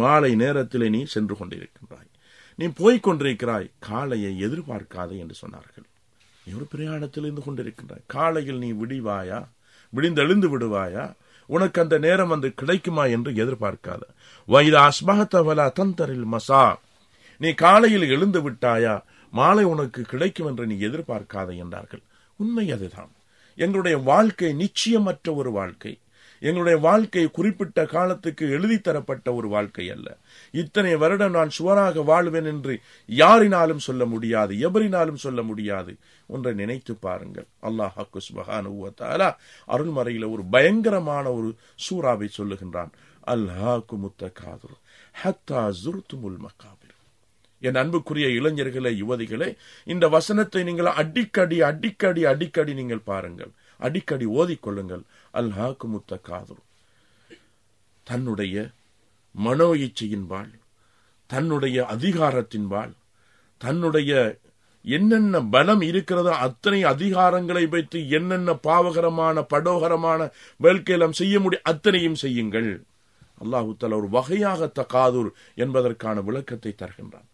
மாலை நேரத்திலே நீ சென்று கொண்டிருக்கின்றாய், நீ போய்க் கொண்டிருக்கிறாய், காலையை எதிர்பார்க்காதே என்று சொன்னார்கள். நீ ஒரு பிரயாணத்தில் இருந்து கொண்டிருக்கின்றாய், காலையில் நீ விடிவாயா, விடிந்தெழுந்து விடுவாயா, உனக்கு அந்த நேரம் வந்து கிடைக்குமா என்று எதிர்பார்க்காத. வைதா அஸ்பஹத்தவலா தந்தரில் மசா, நீ காலையில் எழுந்து விட்டாயா, மாலை உனக்கு கிடைக்கும் என்று நீ எதிர்பார்க்காதே என்றார்கள். உண்மை அதுதான். எங்களுடைய வாழ்க்கை நிச்சயமற்ற ஒரு வாழ்க்கை. எங்களுடைய வாழ்க்கை குறிப்பிட்ட காலத்துக்கு எழுதி தரப்பட்ட ஒரு வாழ்க்கை அல்ல. இத்தனை வருடம் நான் சுவராக வாழ்வேன் என்று யாரினாலும் சொல்ல முடியாது, எவரினாலும் சொல்ல முடியாது. ஒன்றை நினைத்து பாருங்கள். அல்லாஹ் சுப்ஹானஹு வ தஆலா அருள்மறையில ஒரு பயங்கரமான ஒரு சூறாவை சொல்லுகின்றான், அல்ஹாகுமுத் தகாதுர் ஹத்தா ஸுர்துமுல் மகாபிர். என் அன்புக்குரிய இளைஞர்களே, யுவதிகளே, இந்த வசனத்தை நீங்கள் அடிக்கடி அடிக்கடி அடிக்கடி நீங்கள் பாருங்கள், அடிக்கடி ஓதிக்கொள்ளுங்கள். அல்ஹாகுமுத் தகாதுர், தன்னுடைய மனோ இச்சையின்பால், தன்னுடைய அதிகாரத்தின்பால், தன்னுடைய என்னென்ன பலம் இருக்கிறதோ அத்தனை அதிகாரங்களை வைத்து என்னென்ன பாவகரமான படோகரமான வேள்கையெல்லாம் செய்ய முடியும், அத்தனையும் செய்யுங்கள். அல்லாஹு தஆலா ஒரு வகையாக தகாதுர் என்பதற்கான விளக்கத்தை தருகின்றான்.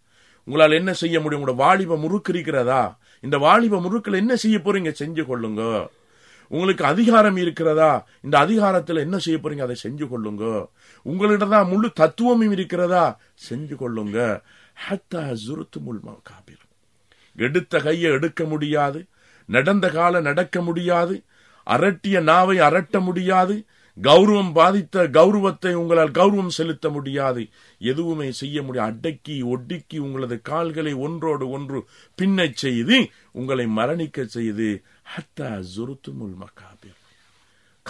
உங்களால் என்ன செய்ய முடியும்? உங்களோட வாலிப முறுக்கு இருக்கிறதா? இந்த வாலிப முறுக்கில் என்ன செய்ய போறீங்க? செஞ்சு கொள்ளுங்க. உங்களுக்கு அதிகாரம் இருக்கிறதா? இந்த அதிகாரத்தில் என்ன செய்ய போறீங்க? அதை செஞ்சு கொள்ளுங்க. உங்களிடம் தான் முழு தத்துவமும் இருக்கிறதா? செஞ்சு கொள்ளுங்க. ஹத்தா ஸுர்துமுல் மகாபிர், எடுத்த கையை எடுக்க முடியாது, நடந்த கால நடக்க முடியாது, அரட்டிய நாவை அரட்ட முடியாது, கௌரவம் பாதித்த கௌரவத்தை உங்களால் கௌரவம் செலுத்த முடியாது, எதுவுமே செய்ய முடியாது. அடக்கி ஒடுக்கி உங்களது கால்களை ஒன்றோடு ஒன்று பின்ன செய்து உங்களை மரணிக்க செய்து ஹத்தா ஸுர்துமுல் மகாபிர்,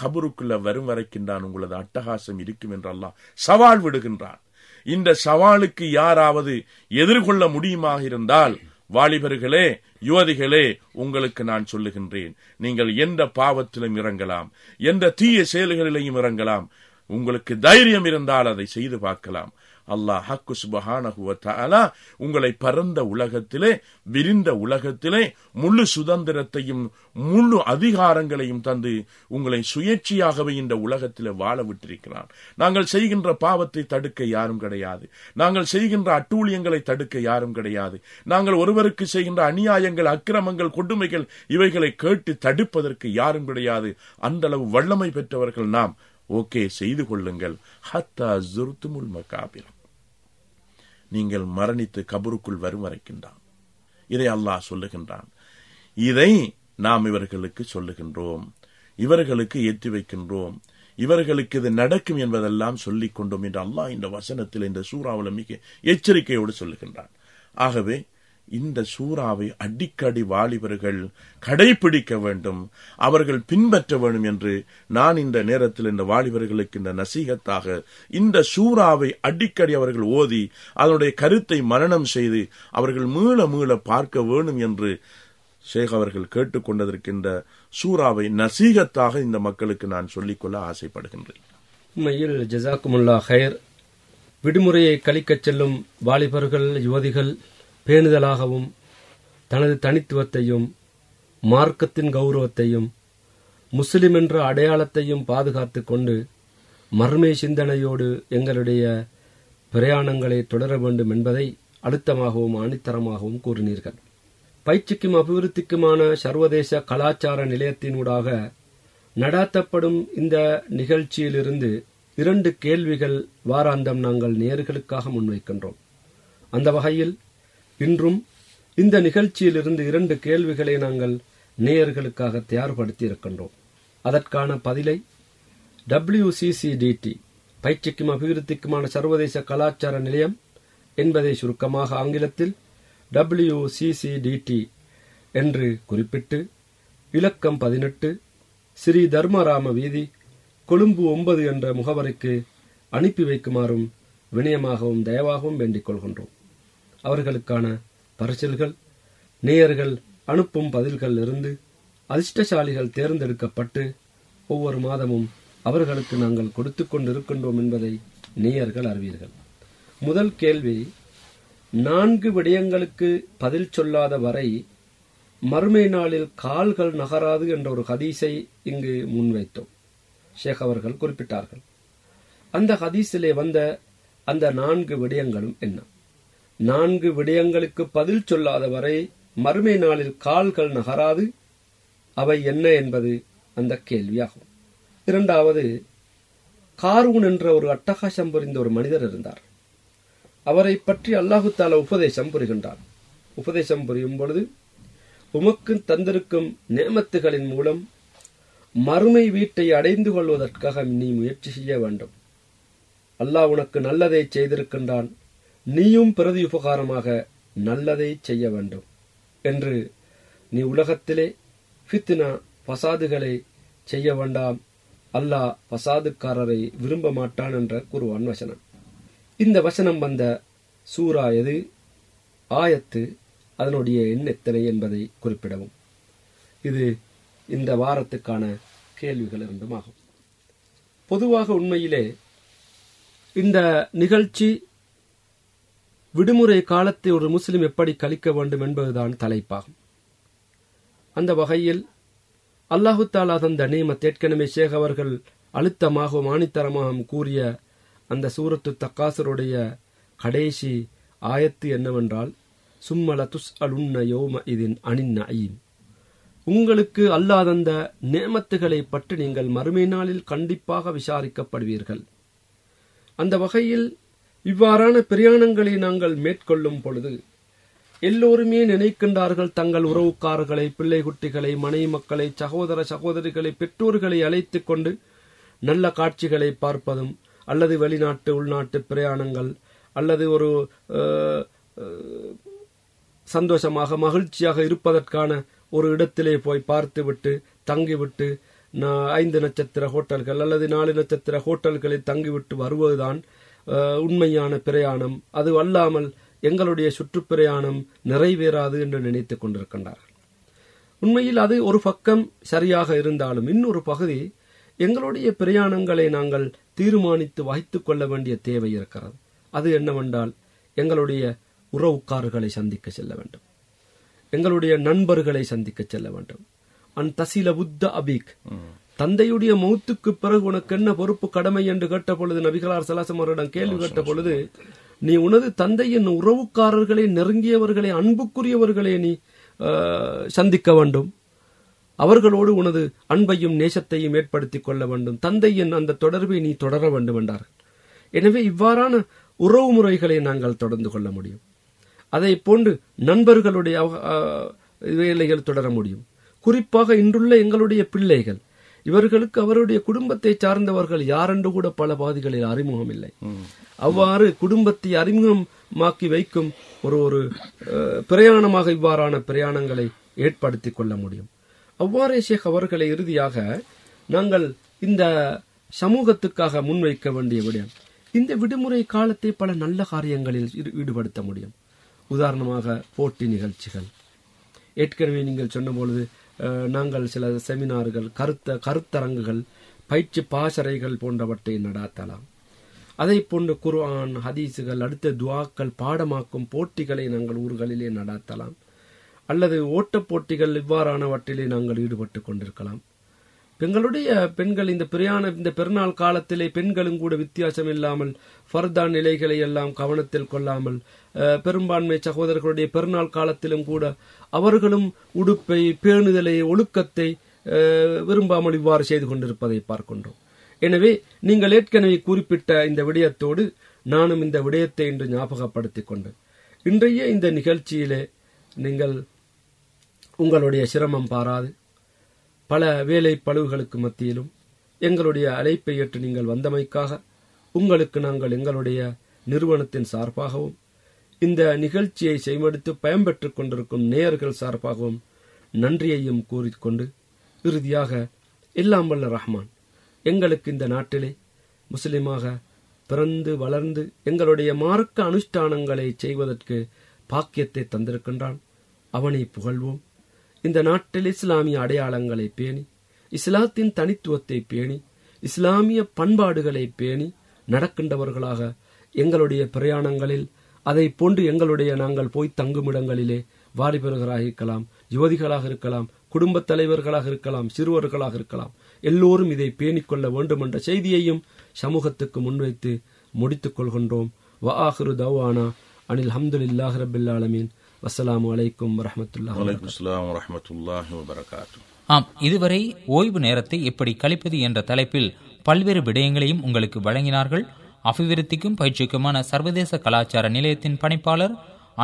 கபருக்குள்ள வரும் வரைக்கும் தான் உங்களது அட்டகாசம் இருக்கும் என்று அல்லாஹ் சவால் விடுகின்றான். இந்த சவாலுக்கு யாராவது எதிர்கொள்ள முடியுமாக இருந்தால், வாலிபர்களே, யுவதிகளே, உங்களுக்கு நான் சொல்லுகின்றேன், நீங்கள் எந்த பாவத்திலும் இறங்கலாம், எந்த தீய செயல்களிலேயும் இறங்கலாம், உங்களுக்கு தைரியம் இருந்தால் அதை செய்து பார்க்கலாம். அல்லாஹ் ஹக்கு சுப்ஹானஹு வ தஆலா உங்களை பரந்த உலகத்திலே, விரிந்த உலகத்திலே முழு சுதந்திரத்தையும் முழு அதிகாரங்களையும் தந்து உங்களை சுயேட்சையாகவே இந்த உலகத்திலே வாழ விட்டிருக்கிறான். நாங்கள் செய்கின்ற பாவத்தை தடுக்க யாரும் கிடையாது, நாங்கள் செய்கின்ற அட்டூழியங்களை தடுக்க யாரும் கிடையாது, நாங்கள் ஒருவருக்கு செய்கின்ற அநியாயங்கள், அக்கிரமங்கள், கொடுமைகள் இவைகளை கேட்டு தடுப்பதற்கு யாரும் கிடையாது. அந்த அளவு வல்லமை பெற்றவர்கள் நாம். ஓகே, செய்து கொள்ளுங்கள். ஹத்தா ஜுர்துமுல் மகாபிர், நீங்கள் மரணித்து கபருக்குள் வரும் வரைக்கின்றான். இதை அல்லாஹ் சொல்லுகின்றான். இதை நாம் இவர்களுக்கு சொல்லுகின்றோம், இவர்களுக்கு ஏற்றி வைக்கின்றோம், இவர்களுக்கு இது நடக்கும் என்பதெல்லாம் சொல்லிக் கொண்டோம் என்று அல்லாஹ் இந்த வசனத்தில், இந்த சூறாவில் மிக எச்சரிக்கையோடு சொல்லுகின்றான். ஆகவே இந்த சூறாவை அடிக்கடி வாலிபர்கள் கடைபிடிக்க வேண்டும், அவர்கள் பின்பற்ற வேண்டும் என்று நான் இந்த நேரத்தில் இந்த வாலிபர்களுக்கு இந்த நசீகத்தாக, இந்த சூறாவை அடிக்கடி அவர்கள் ஓதி அதனுடைய கருத்தை மரணம் செய்து அவர்கள் மீள மீள பார்க்க வேண்டும் என்று ஷேக் அவர்கள் கேட்டுக்கொண்டதற்கின்ற சூறாவை நசீகத்தாக இந்த மக்களுக்கு நான் சொல்லிக்கொள்ள ஆசைப்படுகின்றேன். உண்மையில் ஜஸாக்குமுல்லா ஹைர். விடுமுறையை கழிக்கச் செல்லும் வாலிபர்கள், யுவதிகள் பேணுதலாகவும் தனது தனித்துவத்தையும் மார்க்கத்தின் கௌரவத்தையும் முஸ்லிம் என்ற அடையாளத்தையும் பாதுகாத்து கொண்டு மர்ம சிந்தனையோடு எங்களுடைய பிரயாணங்களை தொடர வேண்டும் என்பதை அழுத்தமாகவும் ஆணித்தரமாகவும் கூறினீர்கள். பயிற்சிக்கும் அபிவிருத்திக்குமான சர்வதேச கலாச்சார நிலையத்தினூடாக நடாத்தப்படும் இந்த நிகழ்ச்சியிலிருந்து இரண்டு கேள்விகள் வாராந்தம் நாங்கள் நேயர்களுக்காக முன்வைக்கின்றோம். அந்த வகையில் இன்றும் இந்த நிகழ்ச்சியிலிருந்து இரண்டு கேள்விகளை நாங்கள் நேயர்களுக்காக தயார்படுத்தி இருக்கின்றோம். அதற்கான பதிலை டபிள்யூசிசிடிடி, பயிற்சிக்கும் அபிவிருத்திக்குமான சர்வதேச கலாச்சார நிலையம் என்பதை சுருக்கமாக ஆங்கிலத்தில் டபிள்யூசிசிடிடி என்று குறிப்பிட்டு, இலக்கம் பதினெட்டு, ஸ்ரீ தர்மராம வீதி, கொழும்பு ஒன்பது என்ற முகவரிக்கு அனுப்பி வைக்குமாறும் வினயமாகவும் தயவாகவும் வேண்டிக் கொள்கின்றோம். அவர்களுக்கான பரிசல்கள் நேயர்கள் அனுப்பும் பதில்கள் இருந்து அதிர்ஷ்டசாலிகள் தேர்ந்தெடுக்கப்பட்டு ஒவ்வொரு மாதமும் அவர்களுக்கு நாங்கள் கொடுத்து கொண்டிருக்கின்றோம் என்பதை நேயர்கள் அறிவீர்கள். முதல் கேள்வி, நான்கு விடயங்களுக்கு பதில் சொல்லாத வரை மறுமை நாளில் கால்கள் நகராது என்ற ஒரு ஹதீஸை இங்கு முன்வைத்தோம். ஷேக் அவர்கள் குறிப்பிட்டார்கள். அந்த ஹதீஸிலே வந்த அந்த நான்கு விடயங்களும் என்ன? நான்கு விடயங்களுக்கு பதில் சொல்லாத வரை மறுமை நாளில் கால்கள் நகராது, அவை என்ன என்பது அந்த கேள்வியாகும். இரண்டாவது, காரூன் என்ற ஒரு அட்டகாசம் புரிந்த ஒரு மனிதர் இருந்தார். அவரை பற்றி அல்லாஹு தாலா உபதேசம் புரிகின்றார். உபதேசம் புரியும் பொழுது, உமக்கு தந்திருக்கும் நேமத்துகளின் மூலம் மறுமை வீட்டை அடைந்து கொள்வதற்காக நீ முயற்சி செய்ய வேண்டும். அல்லாஹ் உனக்கு நல்லதை செய்திருக்கின்றான், நீயும் பிரதி உபகாரமாக நல்லதை செய்ய வேண்டும் என்று நீ உலகத்திலே ஃபித்னா பசாதுகளை செய்ய வேண்டாம், அல்லாஹ் பசாதுக்காரரை விரும்ப மாட்டான் என்ற குர்ஆன் வசனம். இந்த வசனம் வந்த சூரா எது, ஆயத்து, அதனுடைய எண்ணெத்தனை என்பதை குறிப்பிடவும். இது இந்த வாரத்துக்கான கேள்விகள் இருந்துமாகும். பொதுவாக உண்மையிலே இந்த நிகழ்ச்சி விடுமுறை காலத்தை ஒரு முஸ்லிம் எப்படி கழிக்க வேண்டும் என்பதுதான் தலைப்பாகும். அந்த வகையில் அல்லாஹு தாலா தந்த நியமத் ஏற்கனவே ஷேக் அவர்கள் அழுத்தமாகவும் ஆணித்தரமாகவும் கூறிய அந்த சூரத்து தக்காசுருடைய கடைசி ஆயத்து என்னவென்றால், சும்மல துஸ் அலுன்ன யோம இதின் அணின்ன ஐயும், உங்களுக்கு அல்லாஹ் தந்த நியமத்துகளை பற்றி நீங்கள் மறுமை நாளில் கண்டிப்பாக விசாரிக்கப்படுவீர்கள். அந்த வகையில் இவ்வாறான பிரயாணங்களை நாங்கள் மேற்கொள்ளும் பொழுது எல்லோருமே நினைக்கின்றார்கள் தங்கள் உறவுக்காரர்களை, பிள்ளை குட்டிகளை, மனைவி மக்களை, சகோதர சகோதரிகளை, பெற்றோர்களை அழைத்து கொண்டு நல்ல காட்சிகளை பார்ப்பதும், அல்லது வெளிநாட்டு உள்நாட்டு பிரயாணங்கள், அல்லது ஒரு சந்தோஷமாக மகிழ்ச்சியாக இருப்பதற்கான ஒரு இடத்திலே போய் பார்த்துவிட்டு தங்கிவிட்டு ஐந்து நட்சத்திர ஹோட்டல்கள் அல்லது நாலு நட்சத்திர ஹோட்டல்களில் தங்கிவிட்டு வருவதுதான் உண்மையான பிரயாணம். அது அல்லாமல் எங்களுடைய சுற்றுப்பிரயாணம் நிறைவேறாது என்று நினைத்துக் கொண்டிருக்கின்றார்கள். உண்மையில் அது ஒரு பக்கம் சரியாக இருந்தாலும் இன்னொரு பகுதி எங்களுடைய பிரயாணங்களை நாங்கள் தீர்மானித்து வைத்துக் கொள்ள வேண்டிய தேவை இருக்கிறது. அது என்னவென்றால் எங்களுடைய உறவுக்காரர்களை சந்திக்க செல்ல வேண்டும், எங்களுடைய நண்பர்களை சந்திக்க செல்ல வேண்டும். அன் தசில புத்த அபிக், தந்தையுடைய மௌத்துக்கு பிறகு உனக்கு என்ன பொறுப்பு கடமை என்று கேட்ட பொழுது நபிகளார் ஸல்லல்லாஹு அலைஹி வஸல்லம் கேள்வி கேட்ட பொழுது, நீ உனது தந்தையின் உறவுக்காரர்களை, நெருங்கியவர்களை, அன்புக்குரியவர்களை நீ சந்திக்க வேண்டும், அவர்களோடு உனது அன்பையும் நேசத்தையும் ஏற்படுத்திக் கொள்ள வேண்டும், தந்தையின் அந்த தொடர்பை நீ தொடர வேண்டும் என்றார்கள். எனவே இவ்வாறான உறவு முறைகளை நாங்கள் தொடர்ந்து கொள்ள முடியும். அதை போன்று நண்பர்களுடைய வேலைகள் தொடர முடியும். குறிப்பாக இன்றுள்ள எங்களுடைய பிள்ளைகள், இவர்களுக்கு அவருடைய குடும்பத்தை சார்ந்தவர்கள் யாரென்று கூட பல பாதிகளில் அறிமுகம் இல்லை. அவ்வாறு குடும்பத்தை அறிமுகமாக்கி வைக்கும் ஒரு ஒரு பிரயாணமாக இவ்வாறான பிரயாணங்களை ஏற்படுத்தி கொள்ள முடியும். அவ்வாறே ஷேக் அவர்களை இறுதியாக நாங்கள் இந்த சமூகத்துக்காக முன்வைக்க வேண்டிய விடயம், இந்த விடுமுறை காலத்தை பல நல்ல காரியங்களில் ஈடுபடுத்த முடியும். உதாரணமாக போட்டி நிகழ்ச்சிகள், ஏற்கனவே நீங்கள் சொன்னபொழுது நாங்கள் சில செமினார்கள், கருத்த கருத்தரங்குகள், பயிற்சி பாசறைகள் போன்றவற்றை நடாத்தலாம். அதை போன்று குர்ஆன், ஹதீஸுகள், அடுத்த துவாக்கள் பாடமாக்கும் போட்டிகளை நாங்கள் ஊர்களிலே நடாத்தலாம். அல்லது ஓட்டப் போட்டிகள் இவ்வாறானவற்றிலே நாங்கள் ஈடுபட்டு கொண்டிருக்கலாம். எங்களுடைய பெண்கள் இந்த பிரியான இந்த பெருநாள் காலத்திலே பெண்களும் கூட வித்தியாசம் இல்லாமல் ஃபர்தா நிலைகளை எல்லாம் கவனத்தில் கொள்ளாமல் பெரும்பான்மை சகோதரர்களுடைய பெருநாள் காலத்திலும் கூட அவர்களும் உடுப்பை, பேணுதலை, ஒழுக்கத்தை விரும்பாமல் இவ்வாறு செய்து கொண்டிருப்பதை பார்க்கின்றோம். எனவே நீங்கள் ஏற்கனவே குறிப்பிட்ட இந்த விடயத்தோடு நானும் இந்த விடயத்தை இன்று ஞாபகப்படுத்திக் கொண்டேன். இன்றைய இந்த நிகழ்ச்சியிலே நீங்கள் உங்களுடைய சிரமம் பாராது பல வேலை பழுவுகளுக்கு மத்தியிலும் எங்களுடைய அழைப்பை ஏற்று நீங்கள் வந்தமைக்காக உங்களுக்கு நாங்கள் எங்களுடைய நிறுவனத்தின் சார்பாகவும் இந்த நிகழ்ச்சியை செய்மடுத்து பயன்பெற்றுக் கொண்டிருக்கும் நேயர்கள் சார்பாகவும் நன்றியையும் கூறிக்கொண்டு இறுதியாக எல்லாம் வல்ல ரஹ்மான் எங்களுக்கு இந்த நாட்டிலே முஸ்லிமாக பிறந்து வளர்ந்து எங்களுடைய மார்க்க அனுஷ்டானங்களை செய்வதற்கு பாக்கியத்தை தந்திருக்கின்றான். அவனை புகழ்வோம். இந்த நாட்டில் இஸ்லாமிய அடையாளங்களை பேணி, இஸ்லாத்தின் தனித்துவத்தை பேணி, இஸ்லாமிய பண்பாடுகளை பேணி நடக்கின்றவர்களாக எங்களுடைய பிரயாணங்களில் அதை போன்று எங்களுடைய நாங்கள் போய் தங்குமிடங்களிலே வாலிபர்களாக இருக்கலாம், யுவதிகளாக இருக்கலாம், குடும்பத் தலைவர்களாக இருக்கலாம், சிறுவர்களாக இருக்கலாம், எல்லோரும் இதை பேணிக்கொள்ள வேண்டும் என்ற செய்தியையும் சமூகத்துக்கு முன்வைத்து முடித்துக் கொள்கின்றோம். வ ஆஹிரு தவ்வானா அனில் ஹம்துலில்லாஹி ரப்பில் ஆலமீன். வஸ்ஸலாமு அலைக்கும் வரஹ்மத்துல்லாஹி வபரகாத்துஹு. வரஹ்மத்துல்லாஹி வபரகாத்துஹு. ஆம், இதுவரை ஓய்வு நேரத்தை எப்படி கழிப்பது என்ற தலைப்பில் பல்வேறு விடயங்களையும் உங்களுக்கு வழங்கினார்கள் அபிவிருத்திக்கும் பயிற்சிக்குமான சர்வதேச கலாச்சார நிலையத்தின் பணிப்பாளர்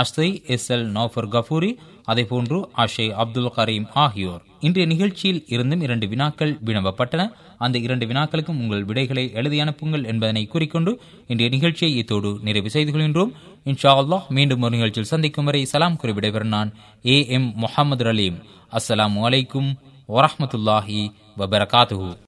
அஷை எஸ் எல் நோஃபர் கஃபூரி, அதேபோன்று அஷை அப்துல் கரீம் ஆகியோர். இன்றைய நிகழ்ச்சியில் இருந்தும் இரண்டு வினாக்கள் வினவப்பட்டன. அந்த இரண்டு வினாக்களுக்கும் உங்கள் விடைகளை எழுதி அனுப்புங்கள் என்பதனை குறிக்கொண்டு இன்றைய நிகழ்ச்சியை இத்தோடு நிறைவு செய்து கொள்கின்றோம். இன்ஷா அல்லாஹ் மீண்டும் ஒரு நிகழ்ச்சியில் சந்திக்கும் வரை சலாம் கூறி விடைபெறும் நான் ஏ எம் முஹம்மது ரலீம். அஸ்ஸலாமு அலைக்கும் வரஹ்மத்துல்லாஹி வபரகாத்துஹு.